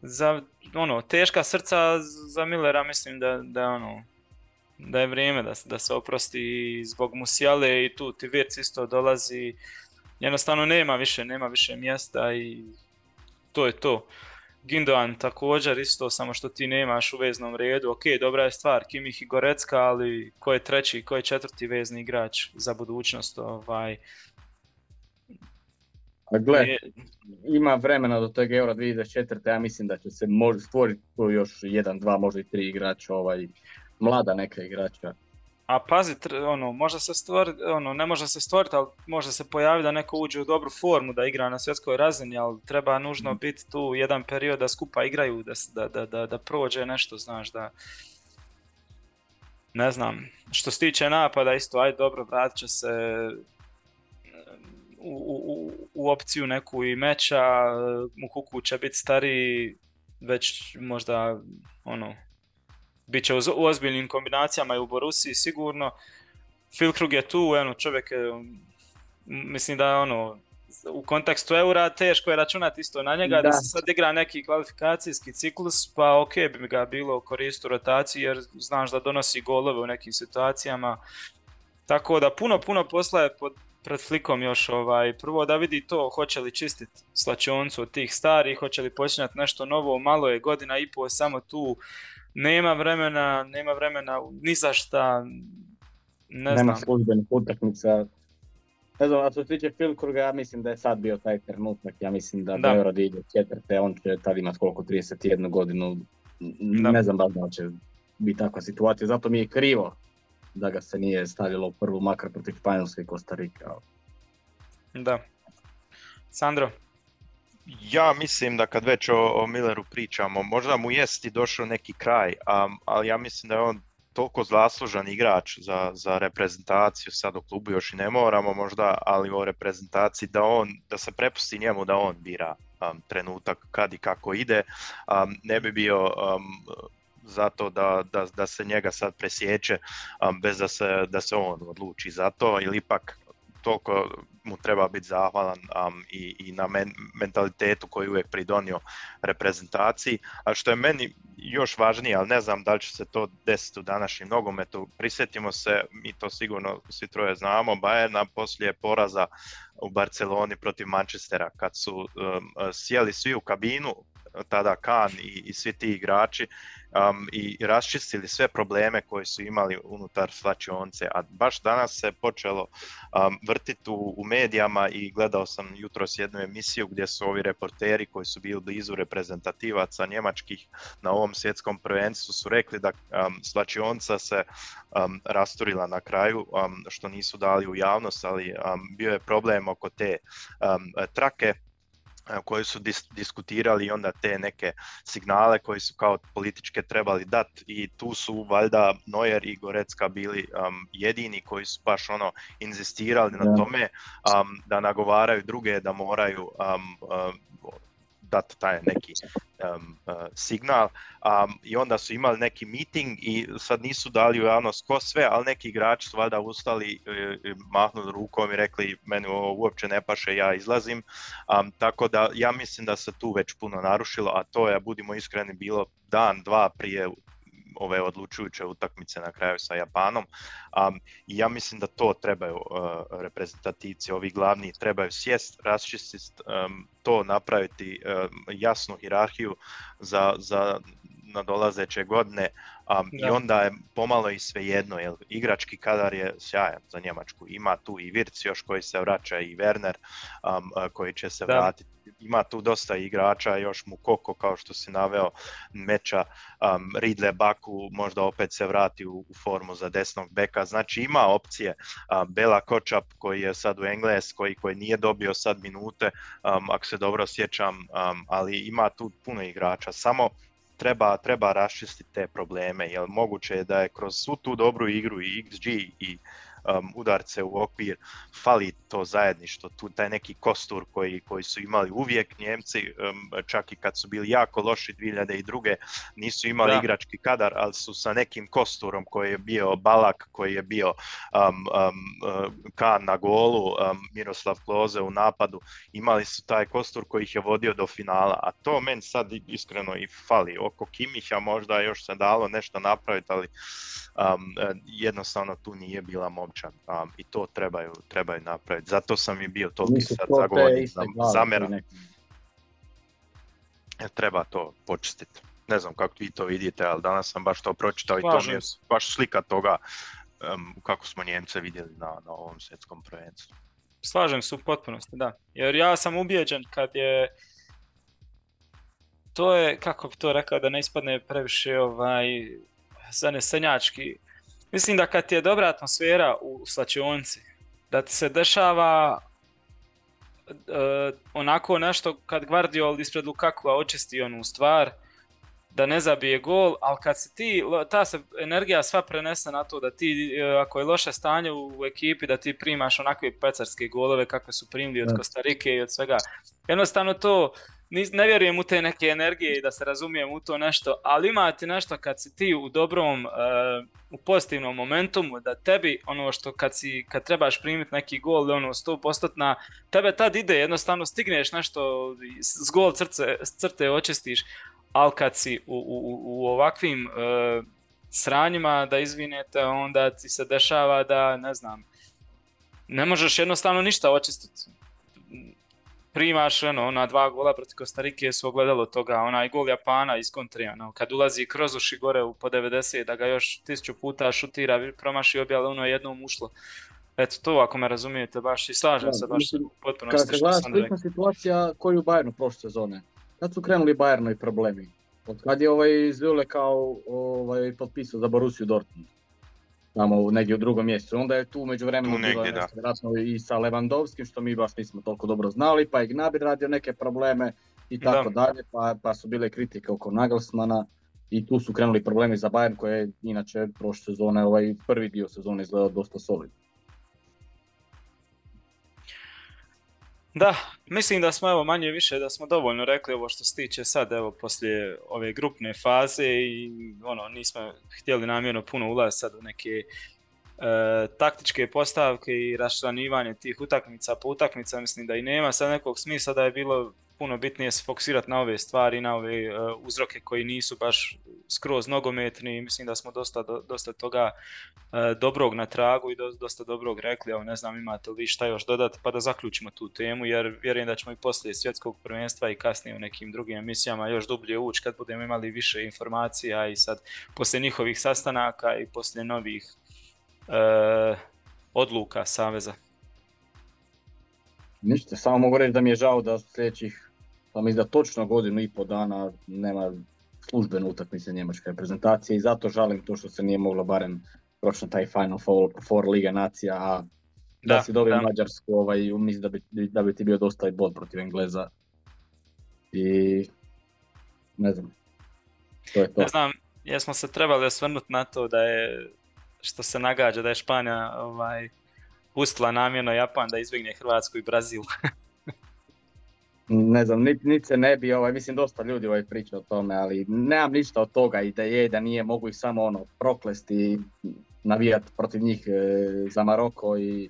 Za ono, teška srca za Millera, mislim da, da, ono, da je vrijeme da, da se oprosti zbog Musijale i tu ti Wirtz isto dolazi. Jednostavno nema više, nema više mjesta i to je to. Gündoğan također isto, samo što ti nemaš u veznom redu. Ok, dobra je stvar, Kimmich i Goretzka, ali ko je treći, ko je četvrti vezni igrač za budućnost? Ovaj... Gle, ima vremena do tog Eura dvije tisuće dvadeset četvrte. Ja mislim da će se može stvoriti tu još jedan, dva, možda i tri igrača, ovaj, mlada neka igrača. A pazi, ono, može se stvoriti, ono, ne može se stvoriti, ali može se pojaviti da neko uđe u dobru formu da igra na svjetskoj razini, ali treba nužno biti tu jedan period da skupa igraju, da, da, da, da prođe nešto, znaš, da... Ne znam, što se tiče napada isto, aj dobro, vratit će se... U, u, u opciju neku i meča, Mukuku će biti stariji, već možda ono, bit će u, u ozbiljnim kombinacijama i u Borussiji sigurno. Füllkrug je tu, eno, čovjek je, mislim da ono, u kontekstu Eura teško je računati isto na njega, da, da se sad igra neki kvalifikacijski ciklus, pa ok bi ga bilo koristiti u rotaciji jer znaš da donosi golove u nekim situacijama. Tako da puno, puno posla je pod pred Flickom još, ovaj, prvo da vidi to, hoće li čistiti slačioncu od tih starih, hoće li počinjati nešto novo, malo je godina i pol samo tu, nema vremena, nema vremena ni za šta, ne nema znam. Nema službenih utakmica, ne znam, a što se tiče Füllkruga, ja mislim da je sad bio taj trenutak, ja mislim da do Euro dvije tisuće dvadeset četvrte. on će tad imati koliko, trideset jednu godinu, da. Ne znam baš da će biti takva situacija, zato mi je krivo da ga se nije stavilo u prvu, makar protiv Španjolske i Kostarike. Da. Sandro? Ja mislim da kad već o, o Milleru pričamo, možda mu jest i došao neki kraj, um, ali ja mislim da je on toliko zaslužan igrač za, za reprezentaciju, sad u klubu još i ne moramo možda, ali o reprezentaciji, da, on, da se prepusti njemu da on bira um, trenutak kad i kako ide, um, ne bi bio... Um, zato da, da, da se njega sad presječe um, bez da se, da se on odluči za to, ili ipak toliko mu treba biti zahvalan um, i, i na men, mentalitetu koji uvijek pridonio reprezentaciji. A što je meni još važnije, ali ne znam da li će se to desiti u današnjem nogometu, prisjetimo se, mi to sigurno svi troje znamo, Bayerna poslije poraza u Barceloni protiv Manchestera, kad su um, sjeli svi u kabinu, tada Kahn i, i svi ti igrači um, i raščistili sve probleme koje su imali unutar svlačionce. A baš danas se počelo um, vrtiti u, u medijama i gledao sam jutros jednu emisiju gdje su ovi reporteri koji su bili blizu reprezentativaca njemačkih na ovom svjetskom prvenstvu su rekli da um, svlačionca se um, rasturila na kraju, um, što nisu dali u javnost, ali um, bio je problem oko te um, trake koji su dis- diskutirali i onda te neke signale koji su kao političke trebali dati i tu su valjda Neuer i Goretzka bili um, jedini koji su baš ono inzistirali na tome um, da nagovaraju druge da moraju um, um, dati taj neki um, uh, signal um, i onda su imali neki meeting i sad nisu dali u javnost ko sve, ali neki igrači su valjda ustali, uh, mahnuli rukom i rekli meni ovo uopće ne paše, ja izlazim. Um, tako da ja mislim da se tu već puno narušilo, a to je, budimo iskreni, bilo dan, dva prije ove odlučujuće utakmice na kraju sa Japanom. Um, i ja mislim da to trebaju uh, reprezentativci, ovi glavni trebaju sjest, raščistiti um, to, napraviti um, jasnu hijerarhiju za, za nadolazeće godine um, i onda je pomalo i svejedno, jer igrački kadar je sjajan za Njemačku. Ima tu i Wirtz još koji se vraća i Werner um, koji će se da. vratiti. Ima tu dosta igrača, još Mukoko kao što si naveo, Meča, um, Ridle Baku, možda opet se vrati u, u formu za desnog beka. Znači ima opcije, um, Bela Kočap koji je sad u Engleskoj, koji nije dobio sad minute, um, ako se dobro sjećam, um, ali ima tu puno igrača. Samo treba, treba raščistiti te probleme, jer moguće je da je kroz svu tu dobru igru i iks dži i Um, udarce u okvir, fali to zajedništvo, tu taj neki kostur koji, koji su imali uvijek Njemci, um, čak i kad su bili jako loši dvije hiljade druge, nisu imali da. igrački kadar, ali su sa nekim kosturom koji je bio Balak, koji je bio um, um, Kahn na golu, um, Miroslav Kloze u napadu, imali su taj kostur koji ih je vodio do finala, a to meni sad iskreno i fali. Oko Kimmicha možda još se dalo nešto napraviti, ali um, jednostavno tu nije bila mobilna. Um, i to trebaju, trebaju napraviti. Zato sam i bio toliki sad zagovornik Sammera. Treba to počistiti. Ne znam kako vi to vidite, ali danas sam baš to pročitao i to mi je baš slika toga um, kako smo Njemce vidjeli na, na ovom svjetskom prvenstvu. Slažem se u potpunosti, da. Jer ja sam ubijeđen kad je... To je, kako bi to rekao, da ne ispadne previše ovaj zanesenjački. Mislim da kad ti je dobra atmosfera u slačionci, da ti se dešava e, onako nešto kad Guardiola ispred Lukakua očisti onu stvar, da ne zabije gol, ali kad se ti, ta se energija sva prenese na to da ti, e, ako je loše stanje u, u ekipi, da ti primaš onakve pecarske golove kakve su primili od Kostarike i od svega. Jednostavno to, ne vjerujem u te neke energije i da se razumijem u to nešto, ali ima ti nešto kad si ti u dobrom, uh, u pozitivnom momentumu, da tebi ono što kad, si, kad trebaš primiti neki gol, ono sto posto, tebe tad ide, jednostavno stigneš nešto, s gol crce, crte očistiš, ali kad si u, u, u ovakvim uh, sranjima da izvinete, onda ti se dešava da, ne znam, ne možeš jednostavno ništa očistiti. Primaš, ono, ona dva gola protiv Kostarike su ogledalo toga, onaj gol Japana iz kontre, ono, kad ulazi Krozuši gore u po devedeset, da ga još tisuću puta šutira, promaši objale, ono, jednom ušlo. Eto, to ako me razumijete baš i slažem ja, se baš potpuno što sam rekao. Kada gledam situacija koju u Bayernu prošle sezone, kad su krenuli Bayernovi problemi, od kad je ovaj iz Lule kao ovaj, potpisao za Borussiju Dortmund, tamo negdje u drugom mjestu. Onda je tu međuvremenu bilo vjerojatno i sa Lewandowskim, što mi baš nismo toliko dobro znali, pa je Gnabry radio neke probleme i tako da. dalje, pa, pa su bile kritike oko Nagelsmana i tu su krenuli problemi za Bayern koji je inače prošle sezone, ovaj prvi dio sezone izgledao dosta solidno. Da, mislim da smo evo manje više da smo dovoljno rekli ovo što se tiče sad evo poslije ove grupne faze i ono nismo htjeli namjerno puno ulaziti sad u neke e, taktičke postavke i raščlanjivanje tih utakmica po utakmica, mislim da i nema sad nekog smisla da je bilo puno bitnije se fokusirati na ove stvari, na ove uh, uzroke koji nisu baš skroz nogometni. Mislim da smo dosta, do, dosta toga uh, dobrog na tragu i do, dosta dobrog rekli, ali ne znam imate li vi šta još dodati pa da zaključimo tu temu, jer vjerujem da ćemo i poslije svjetskog prvenstva i kasnije u nekim drugim emisijama još dublje ući kad budemo imali više informacija i sad poslije njihovih sastanaka i poslije novih uh, odluka saveza. Ništa, samo mogu reći da mi je žao da sljedećih, pa mislim da točno godinu i pol dana nema službene utakmice njemačke reprezentacije i zato žalim to što se nije moglo barem proći na taj Final Four, Four Liga nacija, a da, da si dobio da. Mađarsku, ovaj, mislim da bi, da bi ti bio dosta i bod protiv Engleza i ne znam, to je to. Ne znam, jesmo se trebali osvrnuti na to da je, što se nagađa, da je Španija ovaj... pustila namjerno Japan da izbjegne Hrvatsku i Brazil. Ne znam, niti nit se ne bi, ovaj, mislim dosta ljudi ovaj priča o tome, ali nemam ništa od toga i da je, da nije, mogu ih samo ono proklesti i navijat protiv njih e, za Maroko i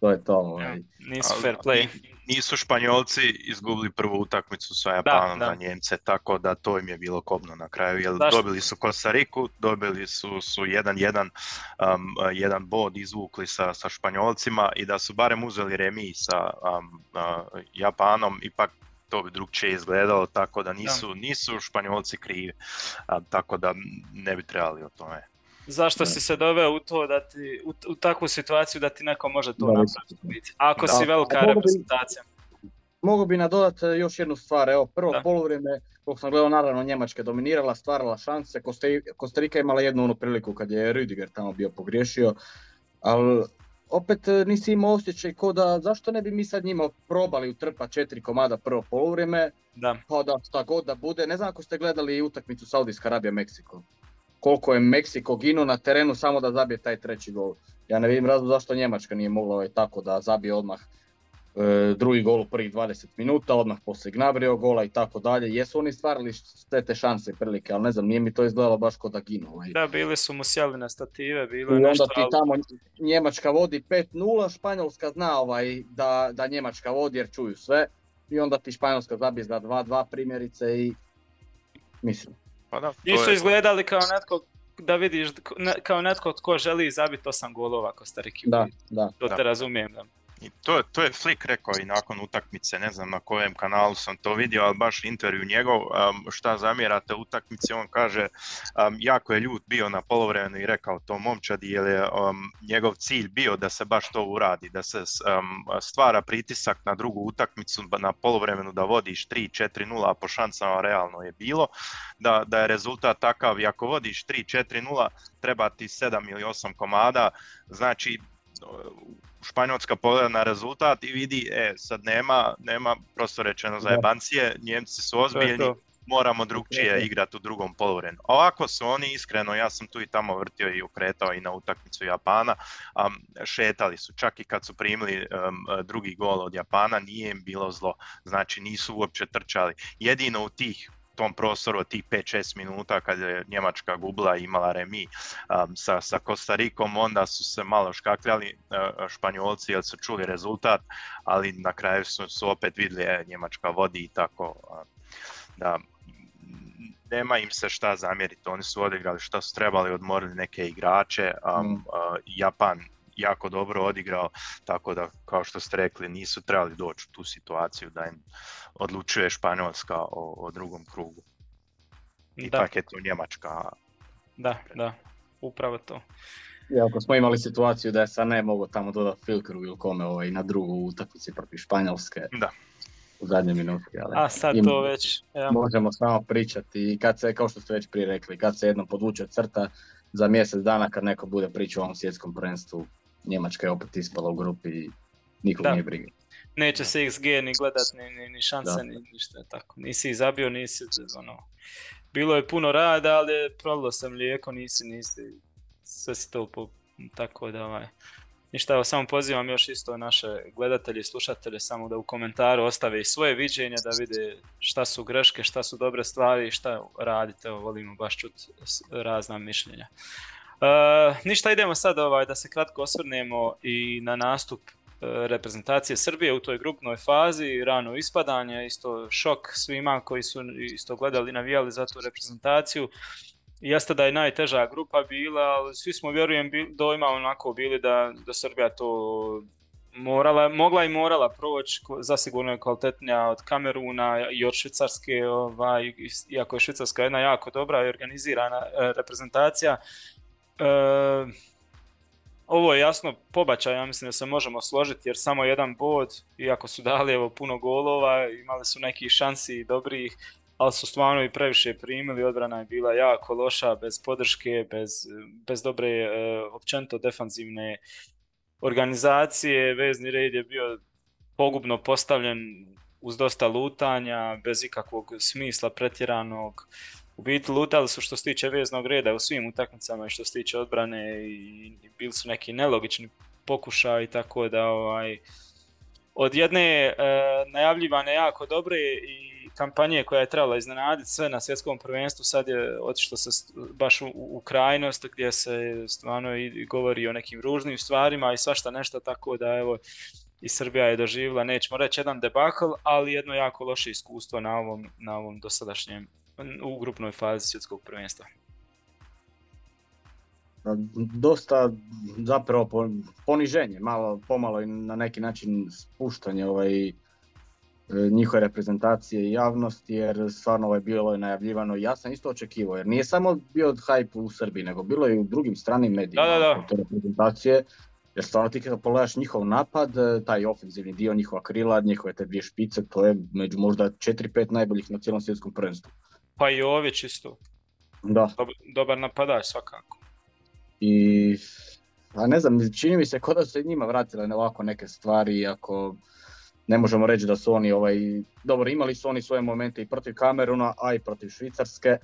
to je to. Ovaj. Ja, nisu ali, fair play. Nisu Španjolci izgubili prvu utakmicu sa Japanom za Njemce, tako da to im je bilo kobno na kraju. Jer Daš... dobili su Kostariku, dobili su, su jedan jedan, um, jedan bod izvukli sa, sa Španjolcima i da su barem uzeli remi sa um, uh, Japanom, ipak to bi drugčije izgledalo, tako da nisu, da. nisu Španjolci krivi, uh, tako da ne bi trebali o tome. Zašto si se doveo u to da ti, u, u takvu situaciju da ti neko može to napraviti, ako da. si velika mogu reprezentacija. Bi, mogu bi nadodati još jednu stvar, evo prvo poluvrijeme, koliko sam gledao, naravno Njemačka dominirala, stvarala šanse, Kostarika imala jednu onu priliku kad je Rüdiger tamo bio pogriješio, ali opet nisi imao osjećaj ko da, zašto ne bi mi sad njima probali utrpati četiri komada prvo poluvrijeme, da. pa da šta god da bude, ne znam ako ste gledali utakmicu Saudijska Arabija-Meksiko. Koliko je Meksiko ginuo na terenu samo da zabije taj treći gol. Ja ne vidim razlog zašto Njemačka nije mogla ovaj tako da zabije odmah e, drugi gol u prvih dvadeset minuta, odmah poslije Gnabryjevog gola i tako dalje. Jesu oni stvarili sve te šanse prilike, ali ne znam, nije mi to izgledalo baš ko da ginu. Ovaj. Da, bili su mu sjeli na stative, bilo je nešto... I onda ti tamo Njemačka vodi pet nula, Španjolska zna ovaj, da, da Njemačka vodi jer čuju sve. I onda ti Španjolska zabije za dva dva primjerice i mislim... Pa da, nisu je... izgledali kao netko, da vidiš, kao netko tko želi zabiti osam golova Kostariki. Da, da. To te da. razumijem. Da. I to, to je Flick rekao i nakon utakmice, ne znam na kojem kanalu sam to vidio, ali baš intervju njegov, um, šta zamjerate utakmici, on kaže, um, jako je ljut bio na polovremenu i rekao to momčadi, jer je um, njegov cilj bio da se baš to uradi, da se um, stvara pritisak na drugu utakmicu, na polovremenu da vodiš tri četiri nula, a po šansama realno je bilo, da, da je rezultat takav, ako vodiš tri četiri nula, treba ti sedam ili osam komada, znači, Španjolska pogleda na rezultat i vidi, e, sad nema, nema prosto rečeno za jebancije, Njemci su ozbiljni, to to. moramo drugčije igrati u drugom poluvremenu. Ovako su oni, iskreno, ja sam tu i tamo vrtio i okretao i na utakmicu Japana, um, šetali su, čak i kad su primili um, drugi gol od Japana, nije im bilo zlo, znači nisu uopće trčali, jedino u tih tom prostoru od tih pet šest minuta kad je Njemačka gubila i imala remi um, sa, sa Kostarikom, onda su se malo škakljali uh, Španjolci jer su čuli rezultat, ali na kraju su, su opet vidjeli je Njemačka vodi i tako uh, da nema im se šta zamjeriti, oni su odigrali šta su trebali, odmorili neke igrače, um, uh, Japan jako dobro odigrao, tako da kao što ste rekli nisu trebali doći u tu situaciju da im odlučuje Španjolska o, o drugom krugu. Ipak je to Njemačka. Da, da, upravo to. Iako smo imali situaciju da je sad ne mogu tamo dodati Füllkrug ili kome ovaj, na drugu utakmicu protiv Španjolske. Da. U zadnje minutke, ali a sad to već ja. možemo samo pričati i kad se, kao što ste već prije rekli, kad se jednom podvuče crta za mjesec dana kad neko bude pričao o ovom svjetskom prvenstvu, Njemačka je opet ispala u grupi i nikog nije briga. Neće se iks ge ni gledat, ni, ni, ni šanse, ni, ništa tako. Nisi zabio, nisi, ono, bilo je puno rada, ali je prolilo se mlijeko, nisi, nisi, sve si to po, tako da ovaj. Ništa, evo, samo pozivam još isto naše gledatelje i slušatelje samo da u komentaru ostave i svoje viđenje, da vide šta su greške, šta su dobre stvari i šta radite, evo, volimo baš čuti razna mišljenja. E, ništa, idemo sad ovaj, da se kratko osvrnemo i na nastup reprezentacije Srbije u toj grupnoj fazi, rano ispadanje, isto šok svima koji su isto gledali, navijali za tu reprezentaciju. Jeste da je najteža grupa bila, ali svi smo, vjerujem, dojma onako bili da, da Srbija to morala, mogla i morala proći, zasigurno je kvalitetnija od Kameruna i od Švicarske, ovaj, iako je Švicarska jedna jako dobra i organizirana reprezentacija. E, ovo je jasno pobačaj, ja mislim da se možemo složiti, jer samo jedan bod, iako su dali evo, puno golova, imali su nekih šansi dobrih, ali su stvarno i previše primili, odbrana je bila jako loša, bez podrške, bez, bez dobre e, općenito defanzivne organizacije, vezni red je bio pogubno postavljen uz dosta lutanja, bez ikakvog smisla pretjeranog. U biti lutali su što se tiče veznog reda u svim utakmicama i što se tiče odbrane i, i bili su neki nelogični pokušaj, tako da ovaj, od jedne e, najavljivane jako dobre i kampanje koja je trebala iznenaditi sve na svjetskom prvenstvu, sad je otišlo se baš u, u krajnost gdje se stvarno i govori o nekim ružnim stvarima i svašta nešto, tako da evo i Srbija je doživjela, nećemo reći jedan debakl, ali jedno jako loše iskustvo na ovom, na ovom dosadašnjem, u grupnoj fazi svjetskog prvenstva. Dosta zapravo poniženje, malo pomalo i na neki način spuštanje ovaj njihove reprezentacije i javnosti, jer stvarno ovaj bilo je najavljivano. Ja sam isto očekivao, jer nije samo bio hype u Srbiji, nego bilo i u drugim stranim medijima. Da, da, da. Te reprezentacije, jer stvarno ti kada pogledaš njihov napad, taj ofenzivni dio, njihova krila, njihove te dvije špice, to je među možda četiri pet najboljih na cijelom svjetskom prvenstvu. Pa i ovdje čisto. Da. Dobar, dobar napadač svakako. I, a ne znam, čini mi se kao da su se njima vratile na ovako neke stvari, iako ne možemo reći da su oni, ovaj, dobro, imali su oni svoje momente i protiv Kameruna, a i protiv Švicarske,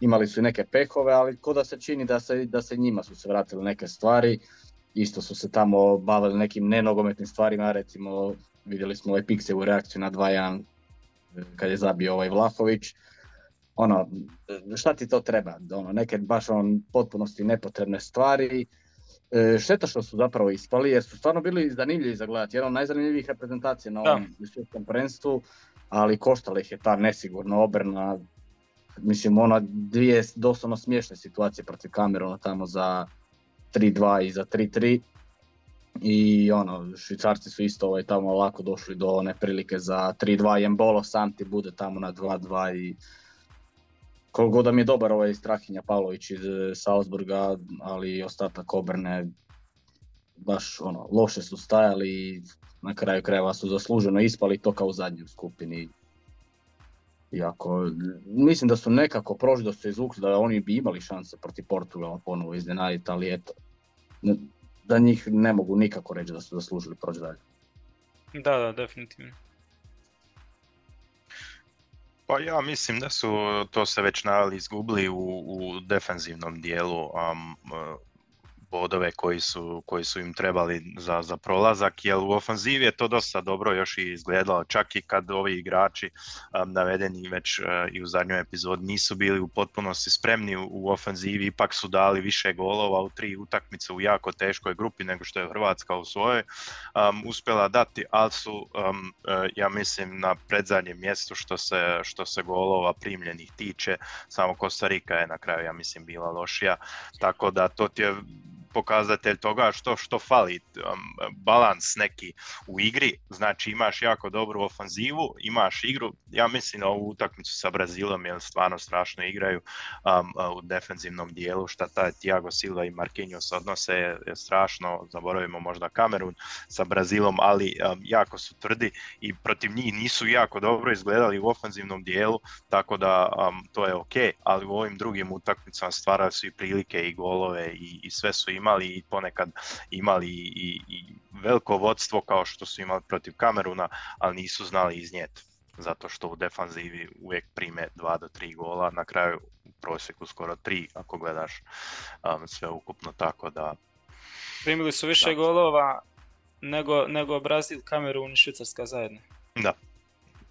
imali su i neke pehove, ali ko da se čini da se, da se njima su se vratile neke stvari, isto su se tamo bavili nekim nenogometnim stvarima, recimo vidjeli smo ovaj Piksevu reakciju na dva jedan kad je zabio ovaj Vlahović, ono, šta ti to treba, ono, neke baš on potpunosti nepotrebne stvari. E, šteta što su zapravo ispali, jer su stvarno bili zanimljivi za gledati, jedan od najzanimljivijih reprezentacija na ovom svjetskom prvenstvu, ali koštala ih je ta nesigurna obrana, mislim ona dvije doslovno smiješne situacije protiv Kameruna tamo za tri dva i za tri tri i ono, Švicarci su isto ovaj, tamo lako došli do one prilike za tri dva i Embolo sam ti bude tamo na dva dva i koliko da mi je dobar ovaj Strahinja Pavlović iz Salzburga, ali ostatak obrane baš ono, loše su stajali i na kraju krajeva su zasluženo ispali to kao u zadnjoj skupini. Iako mislim da su nekako prošli, da su izvukli, da oni bi imali šanse protiv Portugala ponovo iznenaditi, ali eto, da njih ne mogu nikako reći da su zaslužili proći dalje. Da, da, definitivno. Pa ja mislim da su to se već naveli izgubili u, u defenzivnom dijelu um, bodove koji su, koji su im trebali za, za prolazak, jer u ofenzivi je to dosta dobro još i izgledalo, čak i kad ovi igrači um, navedeni već uh, i u zadnjoj epizodi nisu bili u potpunosti spremni u, u ofenzivi, ipak su dali više golova u tri utakmice u jako teškoj grupi nego što je Hrvatska u svojoj um, uspjela dati, ali su um, uh, ja mislim na predzadnjem mjestu što se, što se golova primljenih tiče, samo Kostarika je na kraju ja mislim bila lošija, tako da to ti je pokazatelj toga što, što fali, um, balans neki u igri, znači imaš jako dobru ofanzivu, imaš igru, ja mislim na ovu utakmicu sa Brazilom jer stvarno strašno igraju um, u defenzivnom dijelu, šta taj Thiago Silva i Marquinhos odnose je, je strašno, zaboravimo možda Kamerun sa Brazilom, ali um, jako su tvrdi i protiv njih nisu jako dobro izgledali u ofanzivnom dijelu, tako da um, to je ok, ali u ovim drugim utakmicama stvaraju su i prilike i golove i, i sve su imali imali i ponekad imali i, i veliko vodstvo kao što su imali protiv Kameruna, ali nisu znali iznijeti, zato što u defanzivi uvijek prime dva do tri gola, na kraju u prosjeku skoro tri ako gledaš um, sve ukupno, tako da primili su više da. golova nego, nego Brazil, Kamerun i Švicarska zajedno. Da,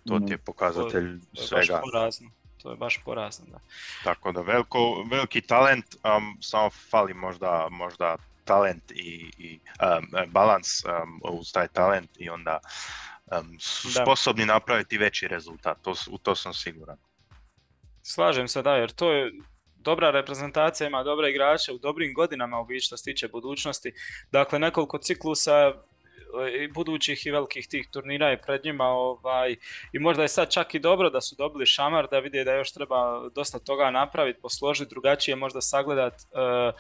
to ti je pokazatelj to, svega. To je baš porazno, da. Tako da, veliko, veliki talent, um, samo fali možda, možda talent i, i um, balans um, uz taj talent i onda um, su da. sposobni napraviti veći rezultat, to, u to sam siguran. Slažem se, da, jer to je dobra reprezentacija, ima dobre igrače u dobrim godinama u što se tiče budućnosti. Dakle, nekoliko ciklusa i budućih i velikih tih turnira je pred njima, ovaj, i možda je sad čak i dobro da su dobili šamar, da vide da još treba dosta toga napraviti, posložiti drugačije, možda sagledati. E,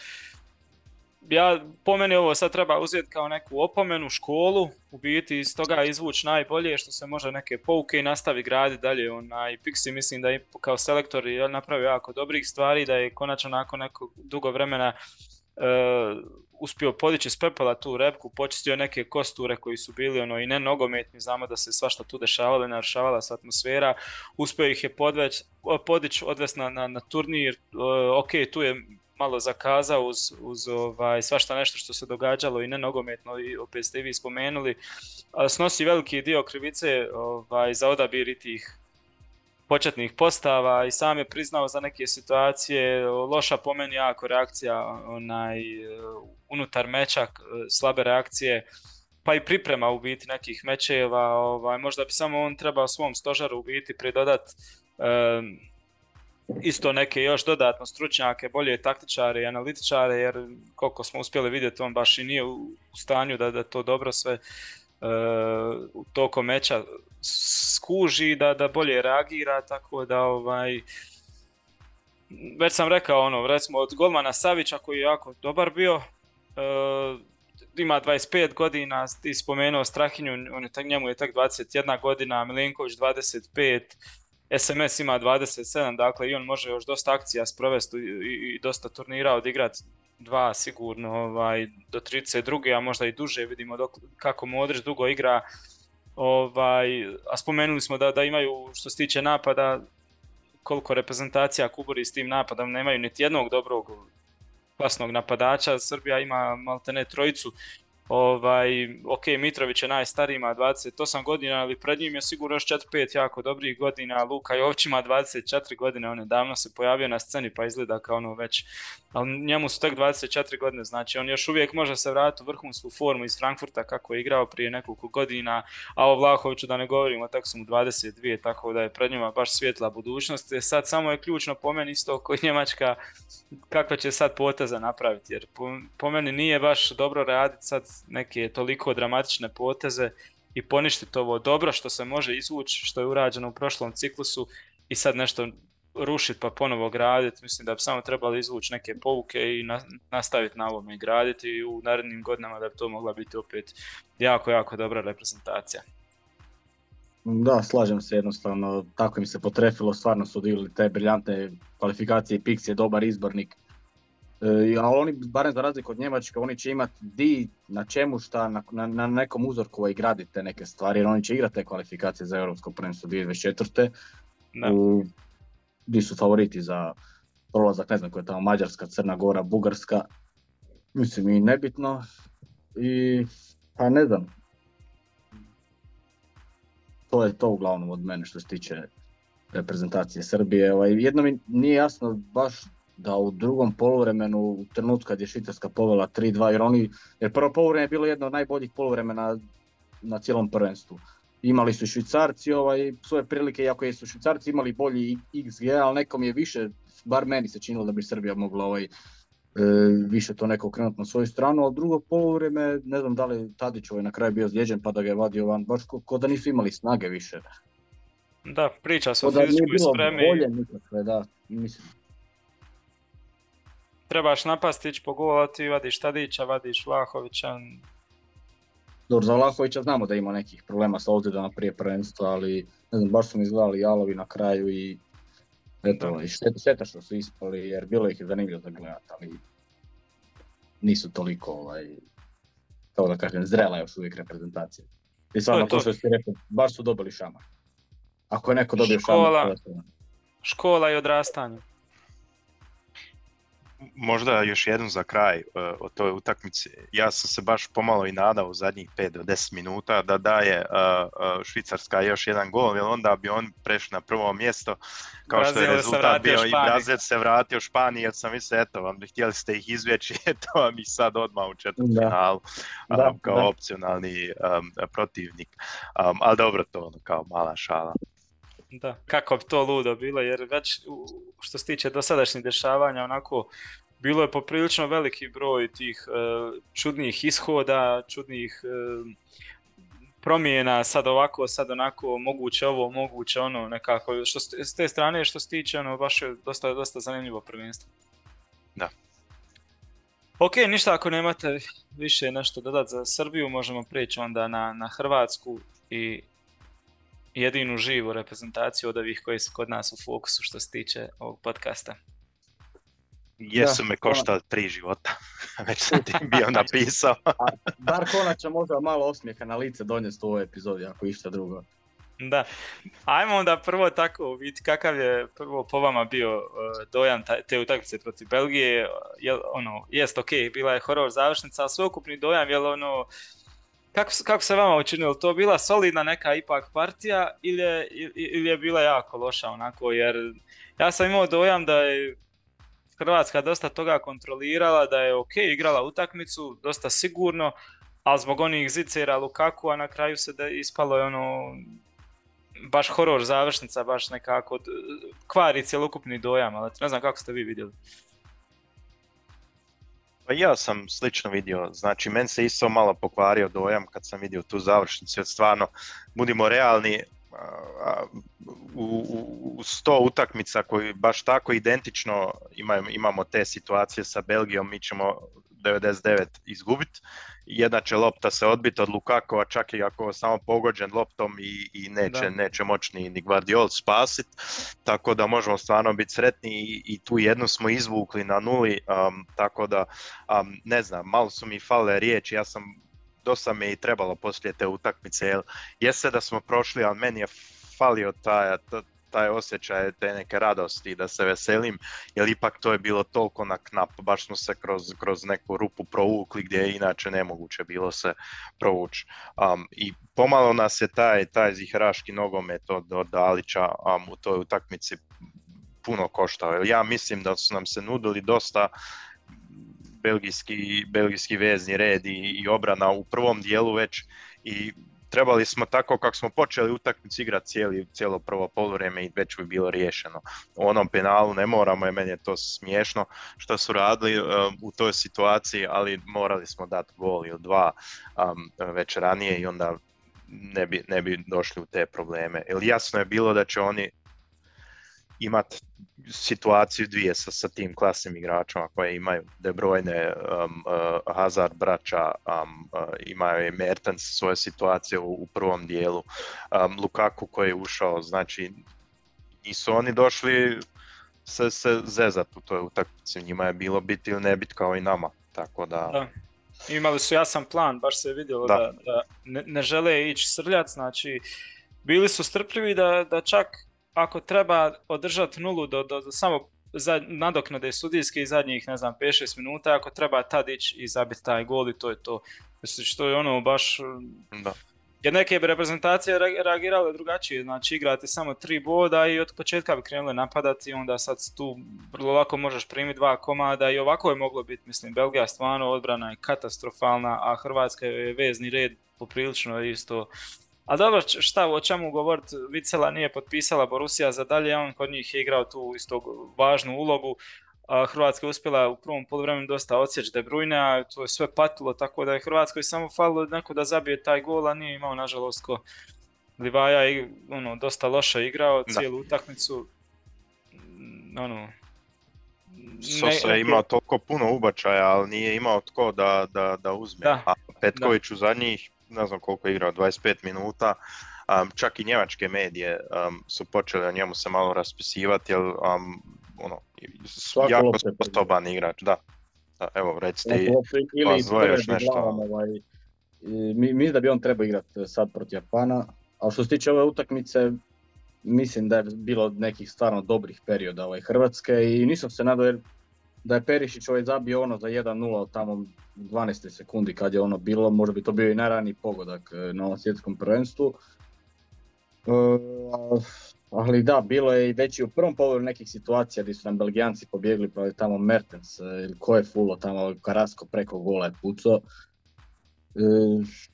ja, po meni ovo sad treba uzeti kao neku opomenu, školu, u biti iz toga izvući najbolje što se može, neke pouke, i nastavi graditi dalje. Onaj, Piksi mislim da je kao selektor je napravio jako dobrih stvari, da je konačno nakon nekog dugo vremena e, uspio podići s pepela tu repku, počistio neke kosture koji su bili ono i ne nogometni, znamo da se svašta tu dešavalo i narušavala se atmosfera, uspio ih je podveć, podić, odvesti na, na, na turnir, e, ok, tu je malo zakazao uz, uz ovaj, svašta nešto što se događalo i ne nogometno, i opet ste vi spomenuli, a snosi veliki dio krivice ovaj, za odabir tih početnih postava, i sam je priznao za neke situacije, loša po meni jako reakcija onaj, unutar meča, slabe reakcije, pa i priprema u biti nekih mečeva, ovaj, možda bi samo on trebao svom stožaru u biti pridodat um, isto neke još dodatno stručnjake, bolje taktičare i analitičare, jer koliko smo uspjeli vidjeti on baš i nije u stanju da, da to dobro sve Uh, tokom meča skuži, da, da bolje reagira, tako da ovaj, već sam rekao ono, recimo od golmana Savića koji je jako dobar bio, uh, ima dvadeset pet godina, ti spomenuo Strahinju, on je tak, njemu je tek dvadeset jedna godina, Milenković dvadeset pet, S M S ima dvadeset sedam, dakle i on može još dosta akcija sprovesti i, i, i dosta turnira odigrati, dva sigurno, ovaj, do trideset dva, a možda i duže, vidimo dok, kako Modrić dugo igra, ovaj, a spomenuli smo da, da imaju što se tiče napada, koliko reprezentacija kuburi s tim napadom, nemaju niti jednog dobrog klasnog napadača, Srbija ima maltene trojicu, ovaj, ok, Mitrović je najstariji, ima dvadeset osam godina, ali pred njim je sigurno još četiri pet jako dobrih godina, Luka Jović ima dvadeset četiri godine, on je davno se pojavio na sceni pa izgleda kao ono već, ali njemu su tek dvadeset četiri godine, znači on još uvijek može se vratiti u vrhunsku formu iz Frankfurta kako je igrao prije nekoliko godina, a o Vlahoviću da ne govorimo, tako su mu dvadeset dvije, tako da je pred njima baš svijetla budućnost. E sad samo je ključno po meni isto koji Njemačka, kakva će sad poteza napraviti, jer po, po meni nije baš dobro raditi sad neke toliko dramatične poteze i poništiti ovo dobro što se može izvući, što je urađeno u prošlom ciklusu, i sad nešto rušiti pa ponovo graditi. Mislim da bi samo trebali izvući neke pouke i na, nastaviti na ovome graditi, i u narednim godinama da bi to mogla biti opet jako, jako dobra reprezentacija. Da, slažem se, jednostavno tako im se potrefilo, stvarno su odigrali te briljantne kvalifikacije, Pix je dobar izbornik. E, ali oni, barem za razliku od Njemačke, oni će imati di, na čemu, šta, na, na, na nekom uzorku koji igrati te neke stvari, jer oni će igrati te kvalifikacije za Europsko prvenstvo dvadeset četvrte. U, di su favoriti za prolazak, ne znam koja je tamo, Mađarska, Crna Gora, Bugarska, mislim i nebitno, i pa ne znam. To je to uglavnom od mene što se tiče reprezentacije Srbije. Ovaj, jedno mi nije jasno baš da u drugom poluvremenu, u trenutku kad je Švicarska povela tri dva, jer oni, jer prvo poluvreme je bilo jedno od najboljih poluvremena na cijelom prvenstvu. Imali su Švicarci ovaj, svoje prilike, iako su Švicarci imali bolji iks ge, ali nekom je više, bar meni se činilo da bi Srbija mogla ovaj, e, više to neko okrenuti na svoju stranu, a drugo poluvreme, ne znam da li Tadić ovaj na kraju bio zlijeđen pa da ga je vadio van, baš ko, ko da nisu imali snage više. Da, priča se o fizičkoj spremi. Bolje nikakve, da, mislim. Trebaš napasti, ići po gol, ti vadiš Tadića, vadiš Vlahovića. Dobro, za Vlahovića znamo da ima nekih problema sa ozljedama prije prvenstva, ali ne znam, baš su mi izgledali jalovi na kraju i eto, šteta što su ispali, jer bilo ih je zanimljivo da gledati, ali nisu toliko, ovaj, kao da kažem, zrela još uvijek reprezentacija. I stvarno, to što ste rekli, baš su dobili šamar. Ako je neko dobio šamar, to je to. Škola i odrastanje. možda još jednom za kraj uh, o toj utakmici. Ja sam se baš pomalo i nadao u zadnjih pet do deset minuta da daje uh, uh, Švicarska još jedan gol, jer onda bi on prešao na prvo mjesto, kao Brazil što je rezultat bio Španij. I Brazil se vratio Španiji, jer sam mislio, eto vam, htjeli ste ih izvjeći, eto vam ih sad odmah u četvrtfinalu um, kao da. opcionalni um, protivnik. Um, ali dobro, to ono kao mala šala. Da, kako bi to ludo bilo, jer već što se tiče dosadašnjih dešavanja, onako, bilo je poprilično veliki broj tih uh, čudnih ishoda, čudnih uh, promjena, sad ovako, sad onako, moguće ovo, moguće ono, nekako, što s te strane, što se tiče, ono, baš je dosta, dosta zanimljivo prvenstvo. Da. Ok, ništa, ako nemate više nešto dodati za Srbiju, možemo prijeći onda na, na Hrvatsku i jedinu živu reprezentaciju od ovih koji su kod nas u fokusu što se tiče ovog podcasta. Jesu da, me koštali tri života, već sam ti bio napisao. A bar konačno možda malo osmijeha na lice donijeti u ovoj epizodi, ako išta drugo. Da, ajmo onda prvo tako vidjeti kakav je prvo po vama bio dojam te utakmice protiv Belgije. Jel, ono, jest ok, bila je horor završnica, ali sveukupni dojam, jel ono... Kako, kako se vama učinilo? To bila solidna neka ipak partija ili je, ili je bila jako loša onako, jer ja sam imao dojam da je Hrvatska dosta toga kontrolirala, da je ok igrala utakmicu, dosta sigurno, ali zbog onih zicera Lukaku, a na kraju se da ispalo je ono baš horor završnica, baš nekako kvari cjelokupni dojam, ali ne znam kako ste vi vidjeli. Pa ja sam slično vidio, znači meni se isto malo pokvario dojam kad sam vidio tu završnicu, jer stvarno, budimo realni, u, u sto utakmica koji baš tako identično imamo, imamo te situacije sa Belgijom, mi ćemo devedeset devet izgubiti, jedna će lopta se odbiti od Lukakova, čak i ako je samo pogođen loptom i, i neće, neće moći ni, ni Guardiola spasiti, tako da možemo stvarno biti sretni i, i tu jednu smo izvukli na nuli, um, tako da um, ne znam, malo su mi fale riječi, ja sam, dosta mi je i trebalo poslije te utakmice, jer jeste da smo prošli, ali meni je falio taj, taj osjećaj te neke radosti da se veselim, jer ipak to je bilo toliko na knap, baš smo se kroz, kroz neku rupu provukli gdje je inače nemoguće bilo se provući. Um, I pomalo nas je taj, taj zihraški nogomet od, od Dalića um, u toj utakmici puno koštao, jer ja mislim da su nam se nudili dosta belgijski, belgijski vezni red i, i obrana u prvom dijelu već i trebali smo tako kako smo počeli utakmicu igrati cijeli, cijelo prvo poluvrijeme i već bi bilo riješeno. U onom penalu ne moramo, je meni je to smiješno što su radili uh, u toj situaciji, ali morali smo dati gol ili dva um, već ranije i onda ne bi, ne bi došli u te probleme. Jer jasno je bilo da će oni imati situaciju dvije sa, sa tim klasnim igračima koje imaju De Bruyne, um, uh, Hazard braća, um, uh, imaju i Mertens svoje situacije u, u prvom dijelu, um, Lukaku koji je ušao, znači nisu oni došli se, se zezati u toj utakmici, njima je bilo biti ili ne biti kao i nama, tako da... da. Imali su jasan plan, baš se je vidjelo da, da, da ne, ne žele ići srljati, znači bili su strpljivi da, da čak ako treba održati nulu do, do, do samo za, nadoknade sudijske i zadnjih, ne znam, pet šest minuta, ako treba tad ići i zabiti taj gol i to je to. Znači, to je ono baš... Da. Jer neke bi reprezentacije reagirale drugačije, znači igrate samo tri boda i od početka bi krenule napadati, onda sad tu vrlo lako možeš primiti dva komada i ovako je moglo biti, mislim, Belgija stvarno odbrana je katastrofalna, a Hrvatska je vezni red poprilično isto... A dobro, šta, o čemu govoriti, Vicela nije potpisala Borussia za dalje, on kod njih je igrao tu isto važnu ulogu. Hrvatska je uspjela u prvom poluvremenu dosta odsjeći De Bruyne, a to je sve patilo, tako da je Hrvatskoj samo falilo neko da zabije taj gol, a nije imao nažalost ko Livaja je ono, dosta loše igrao cijelu da. utakmicu. Ono, Sosa je imao toliko puno ubačaja, ali nije imao tko da, da, da uzme, da. a Petković u zadnjih ne znam koliko je igrao, dvadeset pet minuta, um, čak i njemačke medije um, su počeli o njemu se malo raspisivati, jer um, ono, svako jako sposoban igrač, da. da. Evo, recite, vas dvoje još nešto. Ovaj, mislim da bi on trebao igrati sad protiv Japana, a što se tiče ove utakmice, mislim da je bilo nekih stvarno dobrih perioda ovaj, Hrvatske i nisam se nadao jer da je Perišić ovaj zabio ono za jedan nula od tamo dvanaeste sekundi kad je ono bilo, možda bi to bio i najraniji pogodak na ovom svjetskom prvenstvu. E, ali da, bilo je i već i u prvom poluvremenu nekih situacija gdje su nam Belgijanci pobjegli, pa je tamo Mertens ili ko je fulo tamo, Karasko preko gola je pucao. E,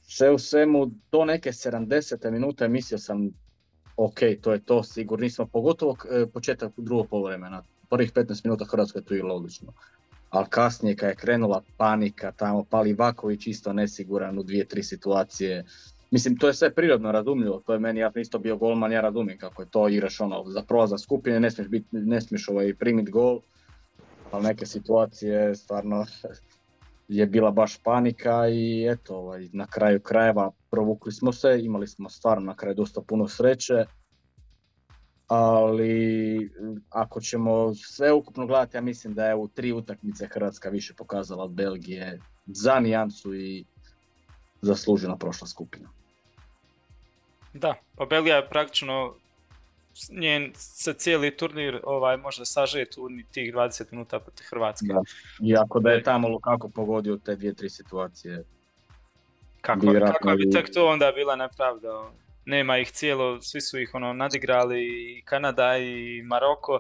sve u svemu, do neke sedamdesete minute mislio sam ok, to je to, sigurni smo, pogotovo početak drugog poluvremena. Prvih petnaest minuta Hrvatska je tu igrala odlično, ali kasnije kad je krenula panika, tamo pali Vaković isto nesiguran u dvije, tri situacije. Mislim, to je sve prirodno razumljivo, to je meni, ja isto bio golman, ja razumijem kako je to, igraš ono za prolazak skupine, ne smiješ, bit, ne smiješ ovaj, primiti gol, ali neke situacije stvarno je bila baš panika i eto, ovaj, na kraju krajeva provukli smo se, imali smo stvarno na kraju dosta puno sreće. Ali ako ćemo sve ukupno gledati, ja mislim da je u tri utakmice Hrvatska više pokazala od Belgije za nijancu i zaslužena prošla skupina. Da, pa Belgija je praktično njen se cijeli turnir ovaj, možda sažeti u tih dvadeset minuta protiv Hrvatske. Da. I ako da je tamo Lukaku pogodio te dvije, tri situacije. Kako, kako bi tek to onda bila nepravda? Nema ih cijelo, svi su ih ono nadigrali, i Kanada i Maroko,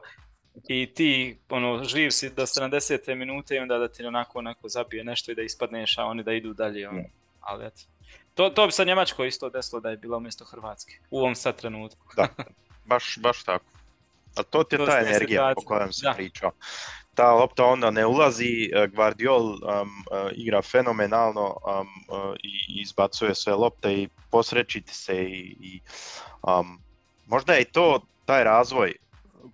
i ti ono živ si do sedamdesete minute i onda da ti onako onako zabije nešto i da ispadneš, a oni da idu dalje. Ono. Ali eto. To, to bi sa Njemačkoj isto desilo da je bila umjesto Hrvatske u ovom sad trenutku. Da, baš, baš tako. A to ti je to ta energija o kojoj se pričao. Ta lopta onda ne ulazi, Guardiol um, uh, igra fenomenalno um, uh, i izbacuje sve lopte i posrećiti se i, i um, možda je to taj razvoj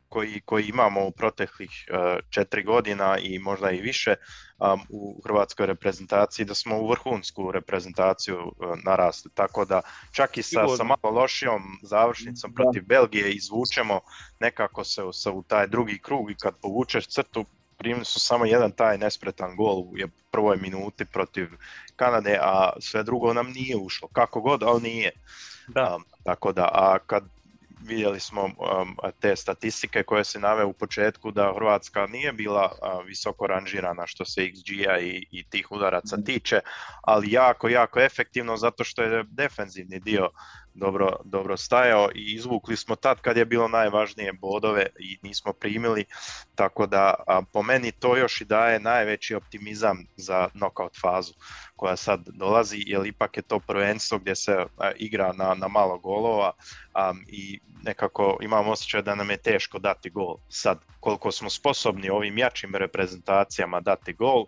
koji, koji imamo u proteklih uh, četiri godina i možda i više um, u hrvatskoj reprezentaciji, da smo u vrhunsku reprezentaciju uh, narasli, tako da čak i sa, sa malo lošijom završnicom protiv Belgije izvučemo nekako se u, sa, u taj drugi krug, i kad povučeš crtu primili su samo jedan taj nespretan gol u prvoj minuti protiv Kanade, a sve drugo nam nije ušlo, kako god, ali nije. Da. Um, tako da, a kad vidjeli smo um, te statistike koje se naveo u početku, da Hrvatska nije bila uh, visoko ranžirana što se iks dži-a i, i tih udaraca tiče, ali jako, jako efektivno, zato što je defenzivni dio dobro, dobro stajao i izvukli smo tad kad je bilo najvažnije bodove i nismo primili, tako da a, po meni to još i daje najveći optimizam za knockout fazu koja sad dolazi, jer ipak je to prvenstvo gdje se a, igra na, na malo golova a, i nekako imam osjećaj da nam je teško dati gol. Sad koliko smo sposobni ovim jačim reprezentacijama dati gol,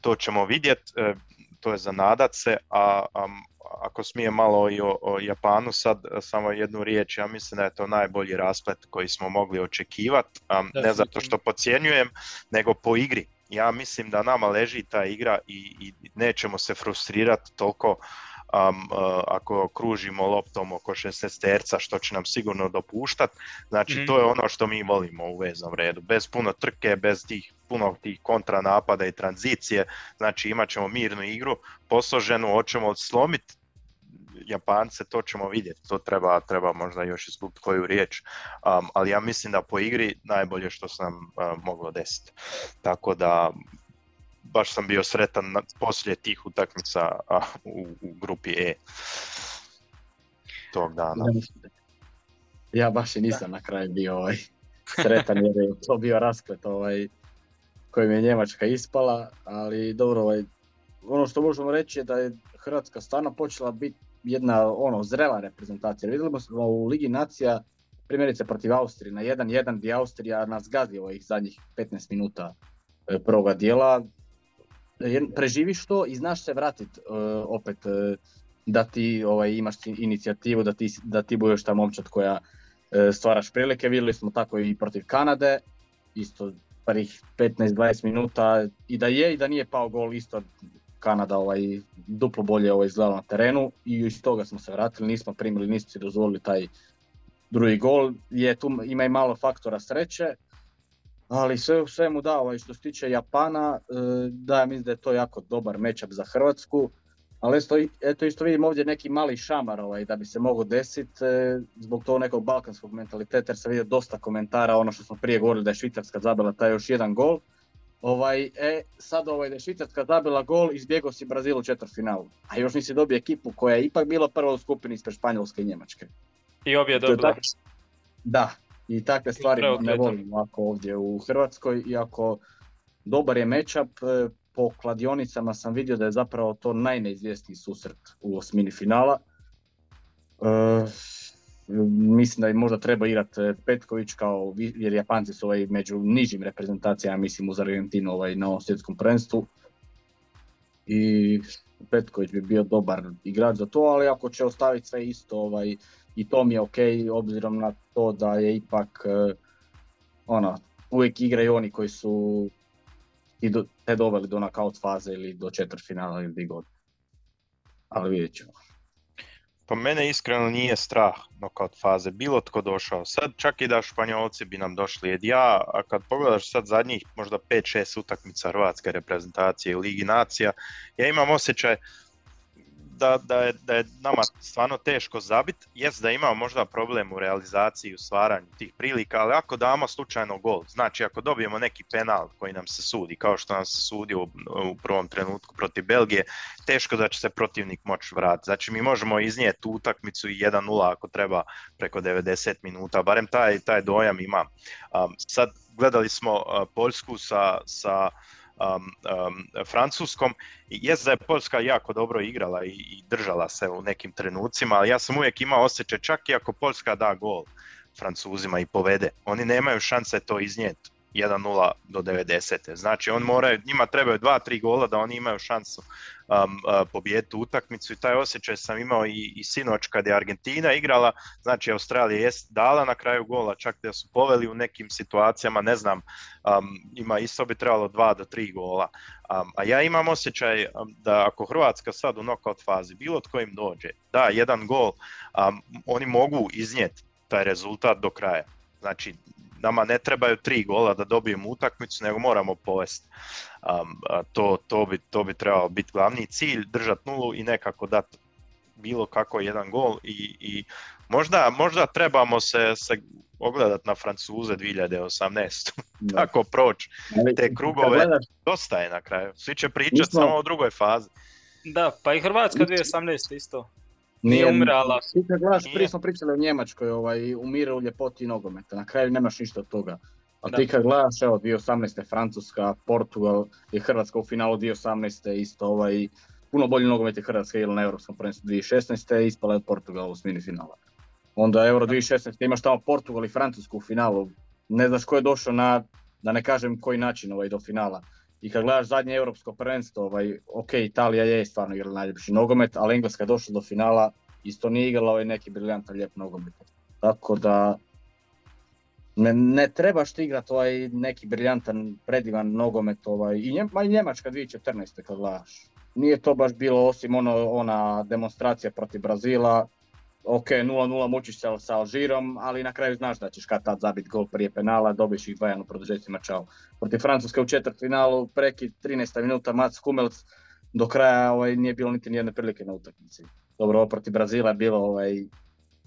to ćemo vidjeti, e, to je za nadat se, a, a ako smijem malo i o, o Japanu sad, samo jednu riječ, ja mislim da je to najbolji rasplet koji smo mogli očekivati, um, ne zato što podcjenjujem, nego po igri. Ja mislim da nama leži ta igra i, i nećemo se frustrirati toliko um, uh, ako kružimo loptom oko šesnaesterca, što će nam sigurno dopuštati. Znači, mm. to je ono što mi volimo u veznom redu, bez puno trke, bez tih puno tih kontranapada i tranzicije, znači imat ćemo mirnu igru, posloženu, hoćemo slomiti Japance, to ćemo vidjeti, to treba, treba možda još izgubiti koju riječ, um, ali ja mislim da po igri najbolje što se nam uh, moglo desiti, tako da baš sam bio sretan na, poslije tih utakmica uh, u, u grupi E tog dana. Ja baš i nisam na kraju bio ovaj sretan jer je to bio rasklet ovaj kojim je Njemačka ispala, ali dobro, ovaj, ono što možemo reći je da je Hrvatska stvarno počela biti jedna ono zrela reprezentacija. Vidjeli smo u Ligi Nacija, primjerice protiv Austrije, na jedan jedan gdje Austrija nas gazi ovih zadnjih petnaest minuta prvoga dijela. Preživiš to i znaš se vratiti opet, da ti ovaj, imaš inicijativu, da ti, da ti budeš ta momčad koja stvaraš prilike. Vidjeli smo tako i protiv Kanade, isto parih petnaest dvadeset minuta, i da je i da nije pao gol, isto Kanada ovaj, duplo bolje ovaj, izgledala na terenu, i iz toga smo se vratili, nismo primili, nismo si dozvolili taj drugi gol. Je, tu ima i malo faktora sreće, ali sve u svemu da, ovaj, što se tiče Japana, da, mislim da je to jako dobar matchup za Hrvatsku, Ali eto, eto isto vidim ovdje neki mali šamar ovaj, da bi se moglo desiti e, zbog tog nekog balkanskog mentaliteta, jer sam vidio dosta komentara, ono što smo prije govorili da je Švicarska zabila taj još jedan gol. Ovaj, e, sad ovaj, da je Švicarska zabila gol, izbjegao si Brazilu u četvrtfinalu, a još nisi dobio ekipu koja je ipak bila prva u skupini ispred Španjolske i Njemačke. I obje dobila. Da, i takve stvari ne volimo ako ovdje u Hrvatskoj, iako dobar je matchup. E, po kladionicama sam vidio da je zapravo to najneizvjesniji susret u osmini finala. E, mislim da je možda treba igrati Petković, kao, jer Japanci su ovaj među nižim reprezentacijama, mislim uz Argentinu ovaj, na ovom svjetskom prvenstvu. I Petković bi bio dobar igrač za to, ali ako će ostaviti sve isto, ovaj, i to mi je ok, obzirom na to da je ipak eh, ona, uvijek igraju oni koji su i do, te doveli do knockout faze ili do četvrtfinala ili gdje god. Ali vidjet ćemo. Po mene iskreno nije strah knockout faze, bilo tko došao. Sad čak i da Španjolci bi nam došli, jer ja, a kad pogledaš sad zadnjih možda pet šest utakmica hrvatske reprezentacije i Ligi nacija, ja imam osjećaj da, da, je, da je nama stvarno teško zabiti. Jest da imamo možda problem u realizaciji i u stvaranju tih prilika, ali ako damo slučajno gol, znači ako dobijemo neki penal koji nam se sudi, kao što nam se sudi u, u prvom trenutku protiv Belgije, teško da će se protivnik moći vratiti. Znači mi možemo iznijeti tu utakmicu i jedan nula ako treba preko devedeset minuta, barem taj, taj dojam imam. Um, sad gledali smo uh, Poljsku sa... sa Um, um, Francuskom. Jest da je Poljska jako dobro igrala i, i držala se u nekim trenucima, ali ja sam uvijek imao osjećaj, čak i ako Poljska da gol Francuzima i povede, oni nemaju šanse to iznijeti jedan nula do devedesete. Znači on moraju, njima trebaju dva tri gola da oni imaju šansu um, uh, pobijediti utakmicu, i taj osjećaj sam imao i, i sinoć kad je Argentina igrala. Znači Australija je dala na kraju gola, čak da su poveli u nekim situacijama, ne znam, um, ima isto bi trebalo dva do tri gola. Um, a ja imam osjećaj da ako Hrvatska sad u knockout fazi, bilo tko im dođe, da jedan gol, um, oni mogu iznijeti taj rezultat do kraja. Znači nama ne trebaju tri gola da dobijemo utakmicu, nego moramo povesti. Um, to, to, bi, to bi trebalo biti glavni cilj, držati nulu i nekako dati bilo kako jedan gol. I, i možda, možda trebamo se, se ogledati na Francuze dvije tisuće osamnaeste. Tako proći te krugove, dosta je na kraju. Svi će pričati samo o drugoj fazi. Da, pa i Hrvatska dvije tisuće osamnaeste isto. Nije umrala. Prije smo pričali o Njemačkoj, ovaj, umire u ljepoti nogometa, na kraju nemaš ništa od toga. A da, ti kad gledaš, evo, dvije tisuće osamnaeste Francuska, Portugal i Hrvatska u finalu dvije tisuće osamnaeste isto, ovaj, puno bolji nogomet je Hrvatska ili na Europskom prvenstvu dvije tisuće šesnaeste ispala je od Portugala u osmini finala. Onda Euro dvije tisuće šesnaeste imaš tamo Portugal i Francusku u finalu, ne znaš ko je došao na, da ne kažem koji način, ovaj, do finala. I kad gledaš zadnje europsko prvenstvo, ovaj, ok, Italija je stvarno igrala najljepši nogomet, ali Engleska je došla do finala, isto nije igrala ovaj neki briljantan lijep nogomet. Tako da ne, ne trebaš ti igrati ovaj neki briljantan, predivan nogomet, ovaj, i, nje, i Njemačka dvije tisuće četrnaeste kad gledaš. Nije to baš bilo, osim ono, ona demonstracija protiv Brazila, ok, nula nula mučiš se sa Alžirom, ali na kraju znaš da ćeš kad tad zabiti gol prije penala, dobiješ ih dva jedan u produžecima, čao. Protiv Francuske u četvrtfinalu, prekid trinaesta minuta, Mats Hummels, do kraja ovaj, nije bilo niti nijedne prilike na utakmici. Dobro, ovo protiv Brazila je bilo ovaj,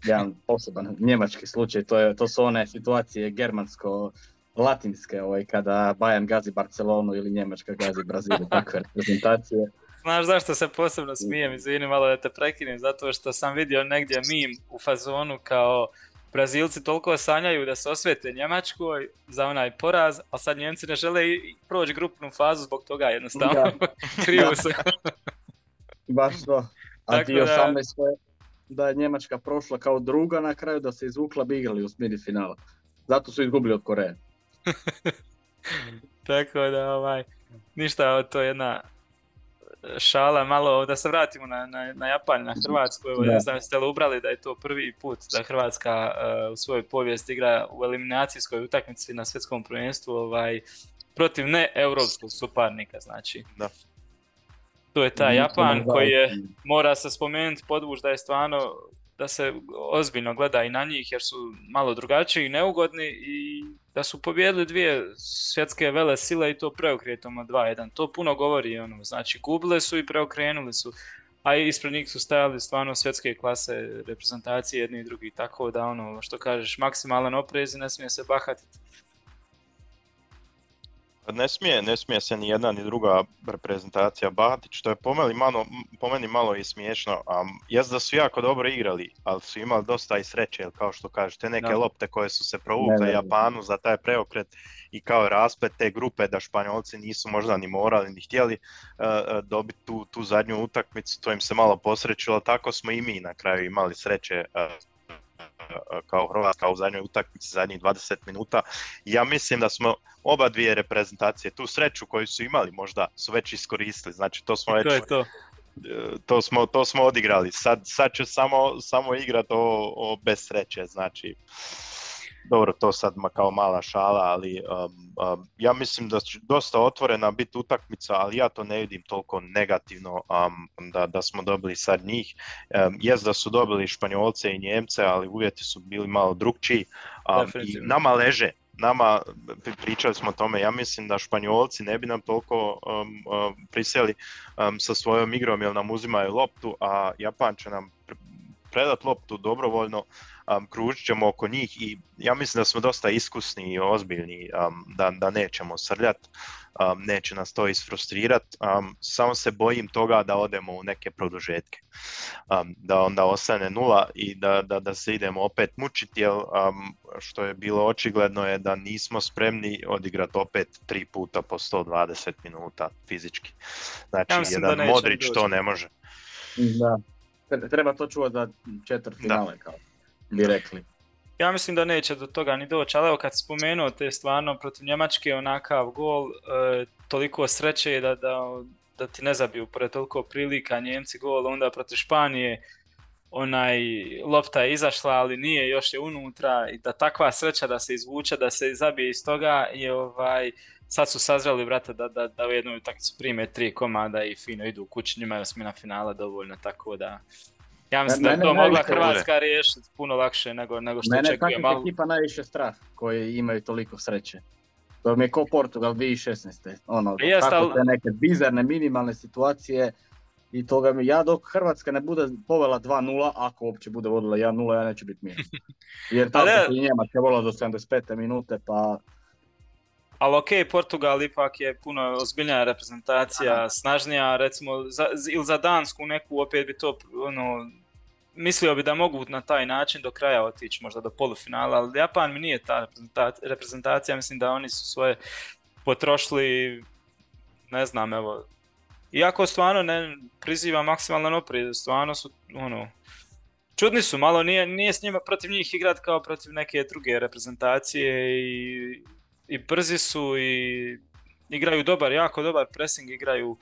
jedan poseban njemački slučaj, to, je, to su one situacije germansko-latinske, ovaj, kada Bayern gazi Barcelonu ili Njemačka gazi Brazilu, takve reprezentacije. Znaš zašto se posebno smijem, izvini malo da te prekinem, zato što sam vidio negdje meme u fazonu kao Brazilci toliko sanjaju da se osvete Njemačkoj za onaj poraz, a sad Njemci ne žele proći grupnu fazu zbog toga jednostavno, da. Kriju se. Baš to, a ti osamnaeste da je Njemačka prošla kao druga na kraju, da se izvukla, bi igrali u smini finala, zato su izgubili od Koreje. Tako da ovaj, ništa, to je jedna šala, malo da se vratimo na, na, na Japan, na Hrvatsku. Evo, ne znam, ste li ubrali da je to prvi put da Hrvatska uh, u svojoj povijesti igra u eliminacijskoj utakmici na svjetskom prvenstvu ovaj, protiv neeuropskog suparnika, znači. Da. To je taj Japan koji je, mora se spomenuti, podvući da je stvarno, da se ozbiljno gleda i na njih, jer su malo drugačiji i neugodni, i da su pobijedili dvije svjetske vele sile i to preokretom od dva jedan. To puno govori, ono, znači gubile su i preokrenuli su. a ispred njih su stajali stvarno svjetske klase reprezentacije jedni i drugi, tako da ono što kažeš, maksimalan oprez i ne smije se bahatiti. Ne smije, ne smije se ni jedna ni druga reprezentacija bahati, što je po meni malo, po meni malo i smiješno. Um, jest da su jako dobro igrali, ali su imali dosta i sreće, jer kao što kažete, neke no. lopte koje su se provukle Japanu za taj preokret i kao rasplet te grupe da Španjolci nisu možda ni morali ni htjeli uh, dobiti tu, tu zadnju utakmicu, to im se malo posrećilo, tako smo i mi na kraju imali sreće uh, kao Hrvatska u zadnjoj utakmici, zadnjih dvadeset minuta. Ja mislim da smo oba dvije reprezentacije tu sreću koju su imali možda su već iskoristili, znači to smo već to, to. To, smo, to smo odigrali, sad, sad će samo, samo igrati o, o bez sreće, znači dobro, to sad kao mala šala, ali um, um, ja mislim da će dosta otvorena biti utakmica, ali ja to ne vidim toliko negativno um, da, da smo dobili sad njih. Um, jest da su dobili Španjolce i Njemce, ali uvjeti su bili malo drugčiji um, i nama leže. Nama, pričali smo o tome, ja mislim da Španjolci ne bi nam toliko um, um, prisjeli um, sa svojom igrom, jer nam uzimaju loptu, a Japan će nam predat loptu dobrovoljno, um, kružit ćemo oko njih i ja mislim da smo dosta iskusni i ozbiljni, um, da, da nećemo srljati, um, neće nas to isfrustrirati, um, samo se bojim toga da odemo u neke produžetke, um, da onda ostane nula i da, da, da se idemo opet mučiti, jer um, što je bilo očigledno je da nismo spremni odigrati opet tri puta po sto dvadeset minuta fizički, znači ja jedan Modrić dođi. To ne može. Da. Treba to čuvati za četvrtfinale, kao bi rekli. Ja mislim da neće do toga ni doći, ali evo kad spomenuo te stvarno protiv Njemačke onakav gol, e, toliko sreće je da, da, da ti ne zabiju pored toliko prilika Njemci gol, onda protiv Španije onaj lopta je izašla, ali nije, još je unutra i da takva sreća da se izvuče, da se zabije iz toga i ovaj... Sad su sazreli, brate, da, da, da u jednoj utakmici prime tri komada i fino idu u kući, njima je osmina finala dovoljno, tako da... Ja mislim mene da to mogla Hrvatska riješiti puno lakše nego, nego što očekuje. Mene je malo... ekipa najviše strah koji imaju toliko sreće. To mi je kao Portugal dvije tisuće šesnaeste. Ono, jest, tako te neke bizarne, minimalne situacije i toga mi... Ja dok Hrvatska ne bude povela dva nula, ako uopće bude vodila jedan nula, ja neću biti miran. Jer tako je i Njemačka volila do sedamdeset pete minute, pa... Ali okej, okay, Portugal ipak je puno ozbiljnija reprezentacija, aha, snažnija, recimo, za, ili za Dansku neku opet bi to, ono, mislio bi da mogu na taj način do kraja otići, možda do polufinala, ali Japan mi nije ta reprezentacija, mislim da oni su svoje potrošili, ne znam, evo, iako stvarno ne priziva maksimalan oprez, stvarno su, ono, čudni su, malo nije, nije s njima protiv njih igrat kao protiv neke druge reprezentacije i... I brzi su i igraju dobar, jako dobar pressing igraju,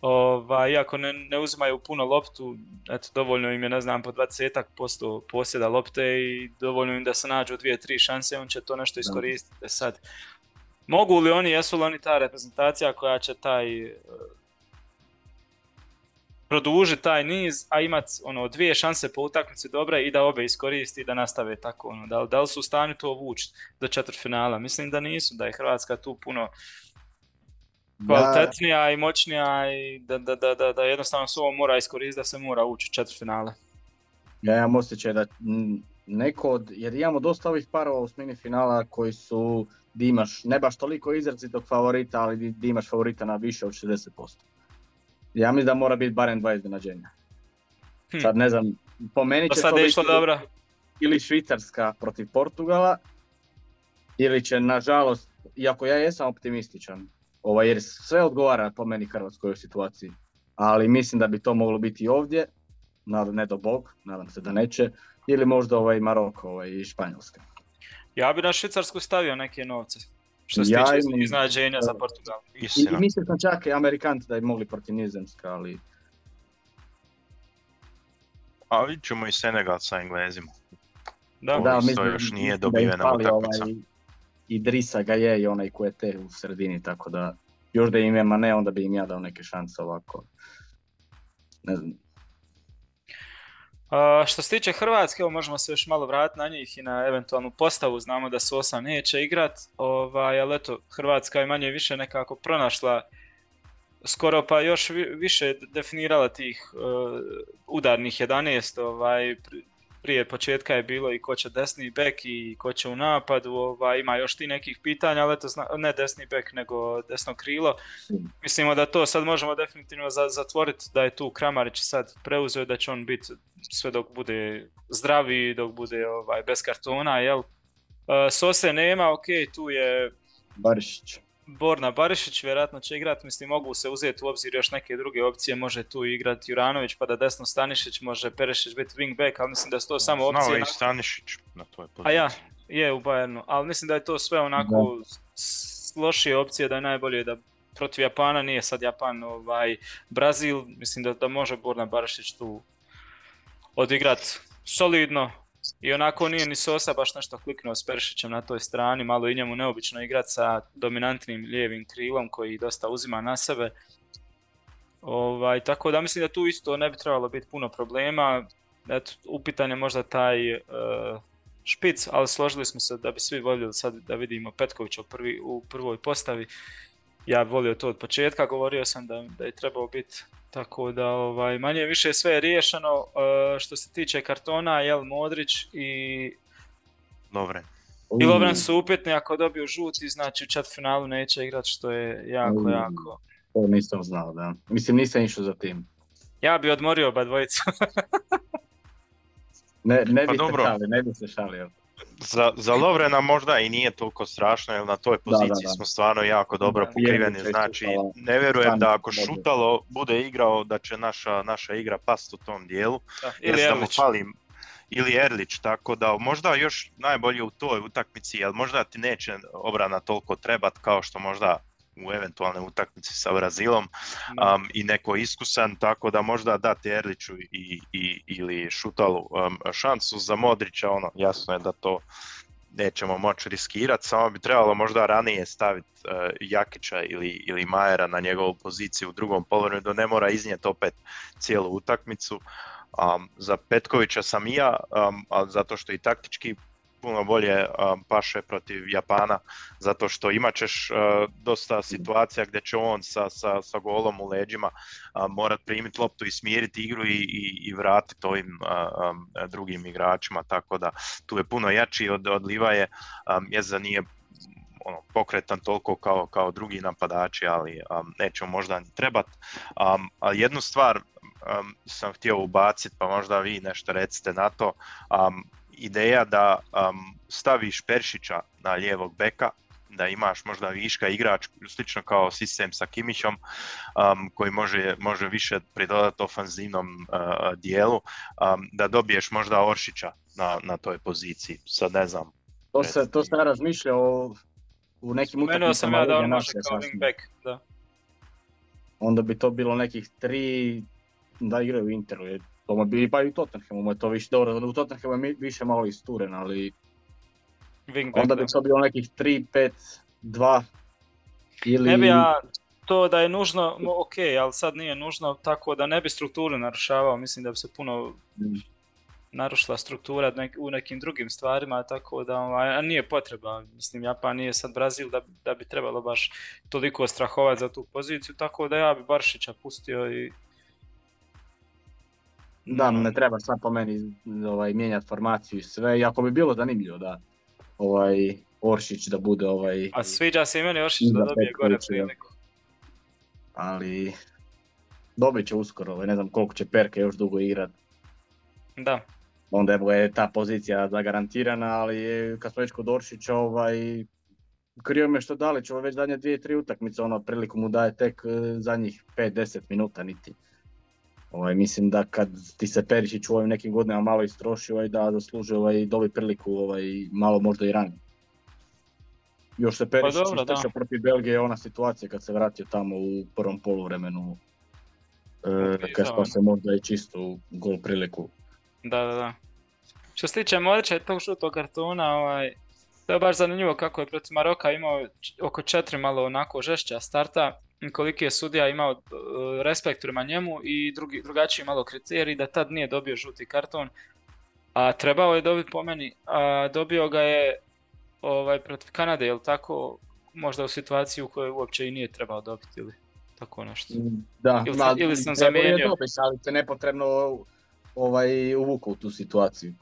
ovaj, iako ne, ne uzimaju puno loptu, eto, dovoljno im je, ne znam, po dvadeset posto posjeda lopte i dovoljno im da se nađu dvije, tri šanse, on će to nešto iskoristiti. Sad, mogu li oni, jesu li oni ta reprezentacija koja će taj... produžiti taj niz, a imati ono, dvije šanse po utakmici dobre i da obe iskoristi i da nastave tako. Ono, da, da li su u stanju to vući do četvrtfinala? Mislim da nisu, da je Hrvatska tu puno kvalitetnija da. I moćnija i da, da, da, da, da jednostavno se ovo mora iskoristiti, da se mora ući u četvrtfinala. Ja imam osjećaj da neko od, jer imamo dosta ovih parova u osmini finala koji su, di imaš ne baš toliko izrazitog favorita, ali di, di imaš favorita na više od šezdeset posto. Ja mislim da mora biti barem dva iznenađenja. Hm. Sad ne znam, po meni će to, to biti dobra. Ili Švicarska protiv Portugala, ili će, nažalost, iako ja jesam optimističan, ovaj, jer sve odgovara po meni Hrvatskoj situaciji, ali mislim da bi to moglo biti i ovdje, nadam, ne do Bog, nadam se da neće, ili možda ovaj Maroko ovaj, i Španjolska. Ja bi na Švicarsku stavio neke novce. Što se ja tiče imam... iznađenja za Portugal. I, i mislim sam čak i Amerikanci da bi mogli protiv Nizozemske, ali... A vidit ćemo i Senegal sa Englezima. Da, da mislim još nije dobivena utakmica. Ovaj, i Drisa ga je i onaj Kuete u sredini, tako da... Još da im je Mane, onda bi im ja dao neke šanse ovako. Ne znam. Uh, što se tiče Hrvatske, evo možemo se još malo vratiti na njih i na eventualnu postavu, znamo da se osam neće igrat, ovaj, ali eto, Hrvatska je manje više nekako pronašla skoro pa još više definirala tih uh, udarnih jedanaest, ovaj, prije početka je bilo i ko će desni bek i ko će u napadu, ovaj, ima još ti nekih pitanja, ali to zna, ne desni bek nego desno krilo. Mislimo da to sad možemo definitivno za, zatvoriti, da je tu Kramarić sad preuzeo, da će on biti sve dok bude zdravi, dok bude ovaj, bez kartona, jel? Uh, Sose nema, ok, tu je Barišić. Borna Barišić vjerojatno će igrati, mislim mogu se uzeti u obzir još neke druge opcije, može tu igrati Juranović pa da desno Stanišić, može Perišić biti wingback, ali mislim da su to samo opcije. Znao je i Stanišić na toj poziciji. A ja, je u Bayernu, ali mislim da je to sve onako lošije opcije, da je najbolje da protiv Japana, nije sad Japan, ovaj, Brazil, mislim da, da može Borna Barišić tu odigrati solidno. I onako nije ni Sosa baš nešto kliknuo s Perišićem na toj strani, malo i njemu neobično igrati sa dominantnim lijevim krilom koji dosta uzima na sebe. Ovaj, tako da mislim da tu isto ne bi trebalo biti puno problema. Eto, upitan je možda taj uh, špic, ali složili smo se da bi svi voljeli sad da vidimo Petkovića u, prvi, u prvoj postavi. Ja volio to od početka, govorio sam da, da je trebao biti. Tako da ovaj, manje više sve je riješeno. E, što se tiče kartona, jel Modrić i Lovren. I Lovren su upitni, ako dobiju žuti, znači u četvrtfinalu neće igrati, što je jako, mm. jako. To nisam znao, da. Mislim, nisam išao za tim. Ja bi odmorio oba dvojicu. ne, ne bi pa se šalio, ne bi se šalio. Za, za Lovrena možda i nije toliko strašno, jer na toj poziciji da, da, da. smo stvarno jako dobro pokriveni, znači ne vjerujem da ako Šutalo bude igrao da će naša, naša igra past u tom dijelu, da, ili jer mu palim, ili Erlić, tako da možda još najbolje u toj utakmici, jer možda ti neće obrana toliko trebat kao što možda u eventualne utakmici sa Brazilom um, i neko iskusan, tako da možda dati Erliću i, i, ili Šutalu um, šansu. Za Modrića, ono, jasno je da to nećemo moći riskirati, samo bi trebalo možda ranije staviti uh, Jakića ili, ili Majera na njegovu poziciju u drugom poluvremenu, da ne mora iznijeti opet cijelu utakmicu. Um, za Petkovića sam i ja, um, ali zato što i taktički puno bolje um, paše protiv Japana, zato što imat ćeš uh, dosta situacija gdje će on sa, sa, sa golom u leđima uh, morat primiti loptu i smiriti igru i, i, i vratiti ovim uh, um, drugim igračima, tako da tu je puno jači od, od Livaje, um, jer za nije ono, pokretan toliko kao, kao drugi napadači, ali um, nećemo možda ni trebat. Um, ali jednu stvar um, sam htio ubaciti, pa možda vi nešto recite na to. Um, Ideja da um, staviš Perišića na lijevog beka, da imaš možda viška igrač, slično kao sistem sa Kimićom, um, koji može, može više pridodati ofanzivnom uh, dijelu, um, da dobiješ možda Oršića na, na toj poziciji, sad ne znam. To se, to se razmišlja o, u nekim utakmicama. Menuo sam ja da on može kao wingback, da. Onda bi to bilo nekih tri da igraju u Interu. To bi pa i u Tottenhamu je to više, dobro, u Tottenhamu je više malo isturen, ali wingback, onda bi to bilo nekih tri pet dva ili... Ne bi ja to da je nužno, ok, ali sad nije nužno, tako da ne bi strukturu narušavao, mislim da bi se puno narušila struktura u nekim drugim stvarima, tako da ovaj, nije potreba, mislim Japan nije sad Brazil da, da bi trebalo baš toliko strahovati za tu poziciju, tako da ja bi Baršića pustio i... Da, ne treba sad po meni ovaj, mijenjati formaciju i sve, iako bi bilo zanimljivo da ovaj, Oršić da bude ovaj... A sviđa se i meni Oršić da dobije gore priliku. Ali dobit će uskoro, ovaj, ne znam koliko će Perke još dugo igrati. Da. Onda je ta pozicija zagarantirana, ali kad smo već kod Oršića, ovaj, krio me što Dalić, ovo ovaj, već zadnje dvije, tri utakmice, ono priliku mu daje tek zadnjih pet do deset minuta niti. Ovaj, mislim da kad ti se Perišić u ovim nekim godinama malo istroši, ovaj, da zasluži ovaj, dobi priliku ovaj, malo možda i ranije. Još se Perišić pa istrešao protiv Belgije, ona situacija kad se vratio tamo u prvom poluvremenu, e, kad smo se možda i čistu gol priliku. Da, da, da. Što se tiče Modrića i tog žutog kartona, ovaj, to je baš zanimljivo kako je protiv Maroka imao oko četiri malo onako žešća starta. Koliki je sudija imao respekt prema njemu i drugi, drugačiji malo kriterij, da tad nije dobio žuti karton, a trebao je dobiti po meni, a dobio ga je ovaj, protiv Kanade, jel tako, možda u situaciji u kojoj uopće i nije trebao dobiti. Ili tako nešto. Da, ili, na, ili sam zamijenio. Dobiti, ali se nepotrebno ovaj, uvuku u tu situaciju.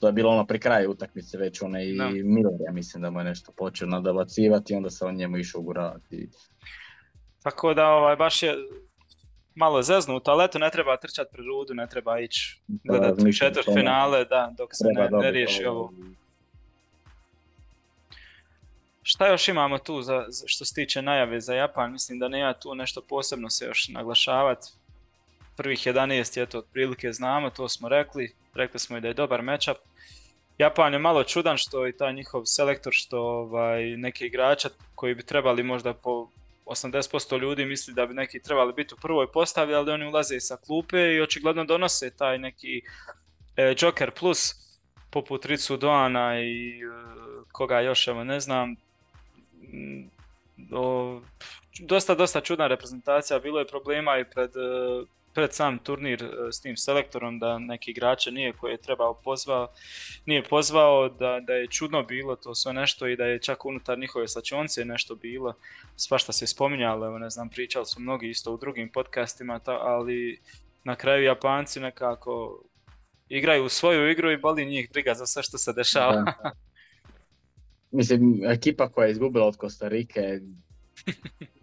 To je bilo ono pri kraju utakmice već one i no. Müller, ja mislim da mu je nešto počeo nadabacivati i onda se on njemu išao uguravati. Tako da ovaj, baš je malo zeznuto, ali eto ne treba trčati pred rudu, ne treba ići gledati u četvrtfinale, da, dok se ne, ne riješi ovo. Šta još imamo tu za, što se tiče najave za Japan? Mislim da nema tu nešto posebno se još naglašavati. Prvih jedanaest je to otprilike znamo, to smo rekli. Rekli smo i da je dobar matchup. Japan je malo čudan što i taj njihov selektor, što ovaj, neki igrača koji bi trebali možda po osamdeset posto ljudi misli da bi neki trebali biti u prvoj postavi, ali oni ulaze i sa klupe i očigledno donose taj neki e, Joker plus poput Ricu Doana i e, koga još, evo ne znam. O, dosta, dosta čudna reprezentacija, bilo je problema i pred... E, pred sam turnir s tim selektorom da neki igrače nije koje je trebao pozvao, nije pozvao, da, da je čudno bilo to sve nešto i da je čak unutar njihove slačionce nešto bilo, svašta se spominjalo, ne znam, pričali su mnogi isto u drugim podcastima, ta, ali na kraju Japanci nekako igraju svoju igru i boli njih briga za sve što se dešava. Da, da. Mislim, ekipa koja je izgubila od Kostarike,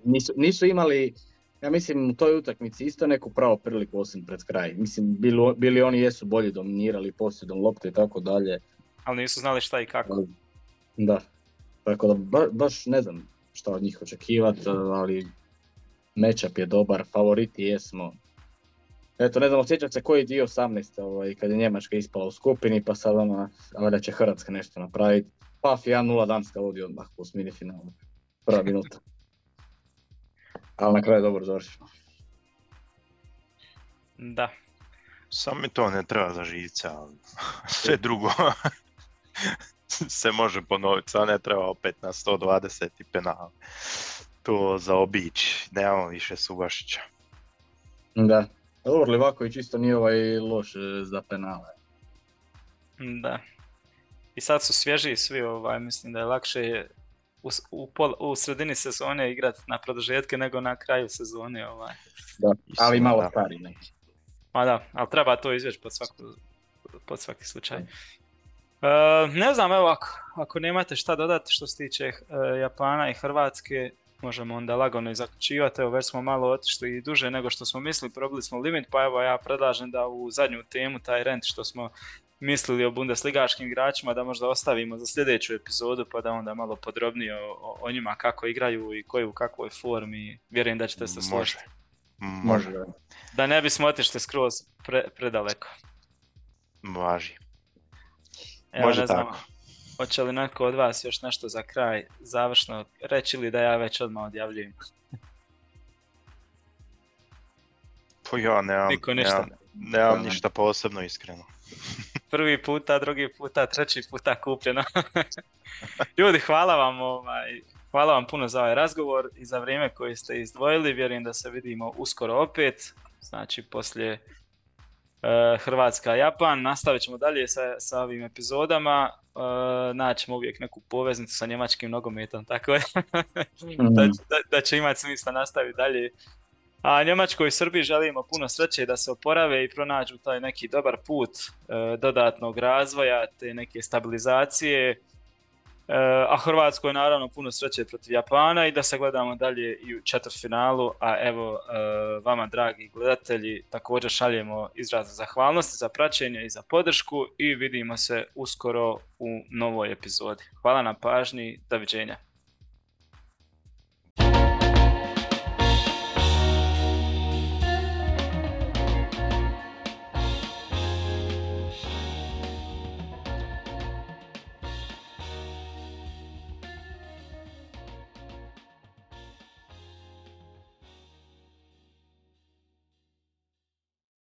nisu, nisu imali... Ja mislim u toj utakmici isto neku pravu priliku osim pred kraj. Mislim, bili, bili oni jesu bolje dominirali posjedom lopte i tako dalje. Ali nisu znali šta i kako. Da, tako da ba, baš ne znam šta od njih očekivati, ali matchup je dobar, favoriti jesmo. Eto, ne znam, osjećam se koji dio osamnaeste ovaj, kad je Njemačka ispala u skupini, pa sad ona, ali da će Hrvatska nešto napraviti. Paf, jedan nula Danska vodi odmah u osmini finalu, prva minuta. Ali na kraju dobro završimo. Da. Samo mi to ne treba za živce, ali sve drugo se može ponoviti, samo ne treba opet na sto dvadeset i penal. To zaobići, nemamo više Subašića. Da, dobro, Livaković isto nije ovaj loš za penale. Da. I sad su svježiji svi, ovaj, mislim da je lakše... U, u, pol, u sredini sezone igrati na produžetke nego na kraju sezone. Ovaj. Da, ali malo stari neki. Ma da, ali treba to izvjeći pod, svaku, pod svaki slučaj. E, ne znam, evo ako, ako nemate šta dodati što se tiče e, Japana i Hrvatske, možemo onda lagano i zaključivati. Evo već smo malo otišli i duže nego što smo mislili, probili smo limit, pa evo ja predlažem da u zadnju temu, taj rent što smo mislili o bundesligaškim igračima, da možda ostavimo za sljedeću epizodu, pa da onda malo podrobnije o, o njima kako igraju i koji u kakvoj formi. Vjerujem da ćete se složiti. Može. Može. Da ne bismo otišli skroz pre, predaleko. Važi. Evo, može ne znam, tako. Hoće li netko od vas još nešto za kraj završno reći ili da ja već odmah odjavljujem? Pa ja nemam, Niko ništa. nemam, nemam ništa posebno iskreno. Prvi puta, drugi puta, treći puta kupljeno. Ljudi, hvala vam, ovaj, hvala vam puno za ovaj razgovor i za vrijeme koje ste izdvojili. Vjerujem da se vidimo uskoro opet, znači poslije e, Hrvatska-Japan. Nastavit ćemo dalje sa, sa ovim epizodama. E, naćemo uvijek neku poveznicu sa njemačkim nogometom, tako je. da, da, da će imati smisla nastaviti dalje. A Njemačkoj i Srbiji želimo puno sreće da se oporave i pronađu taj neki dobar put e, dodatnog razvoja, te neke stabilizacije. E, a Hrvatskoj naravno puno sreće protiv Japana i da se gledamo dalje i u četvrtfinalu. A evo e, vama dragi gledatelji također šaljemo izraz zahvalnosti za praćenje i za podršku i vidimo se uskoro u novoj epizodi. Hvala na pažnji, doviđenja.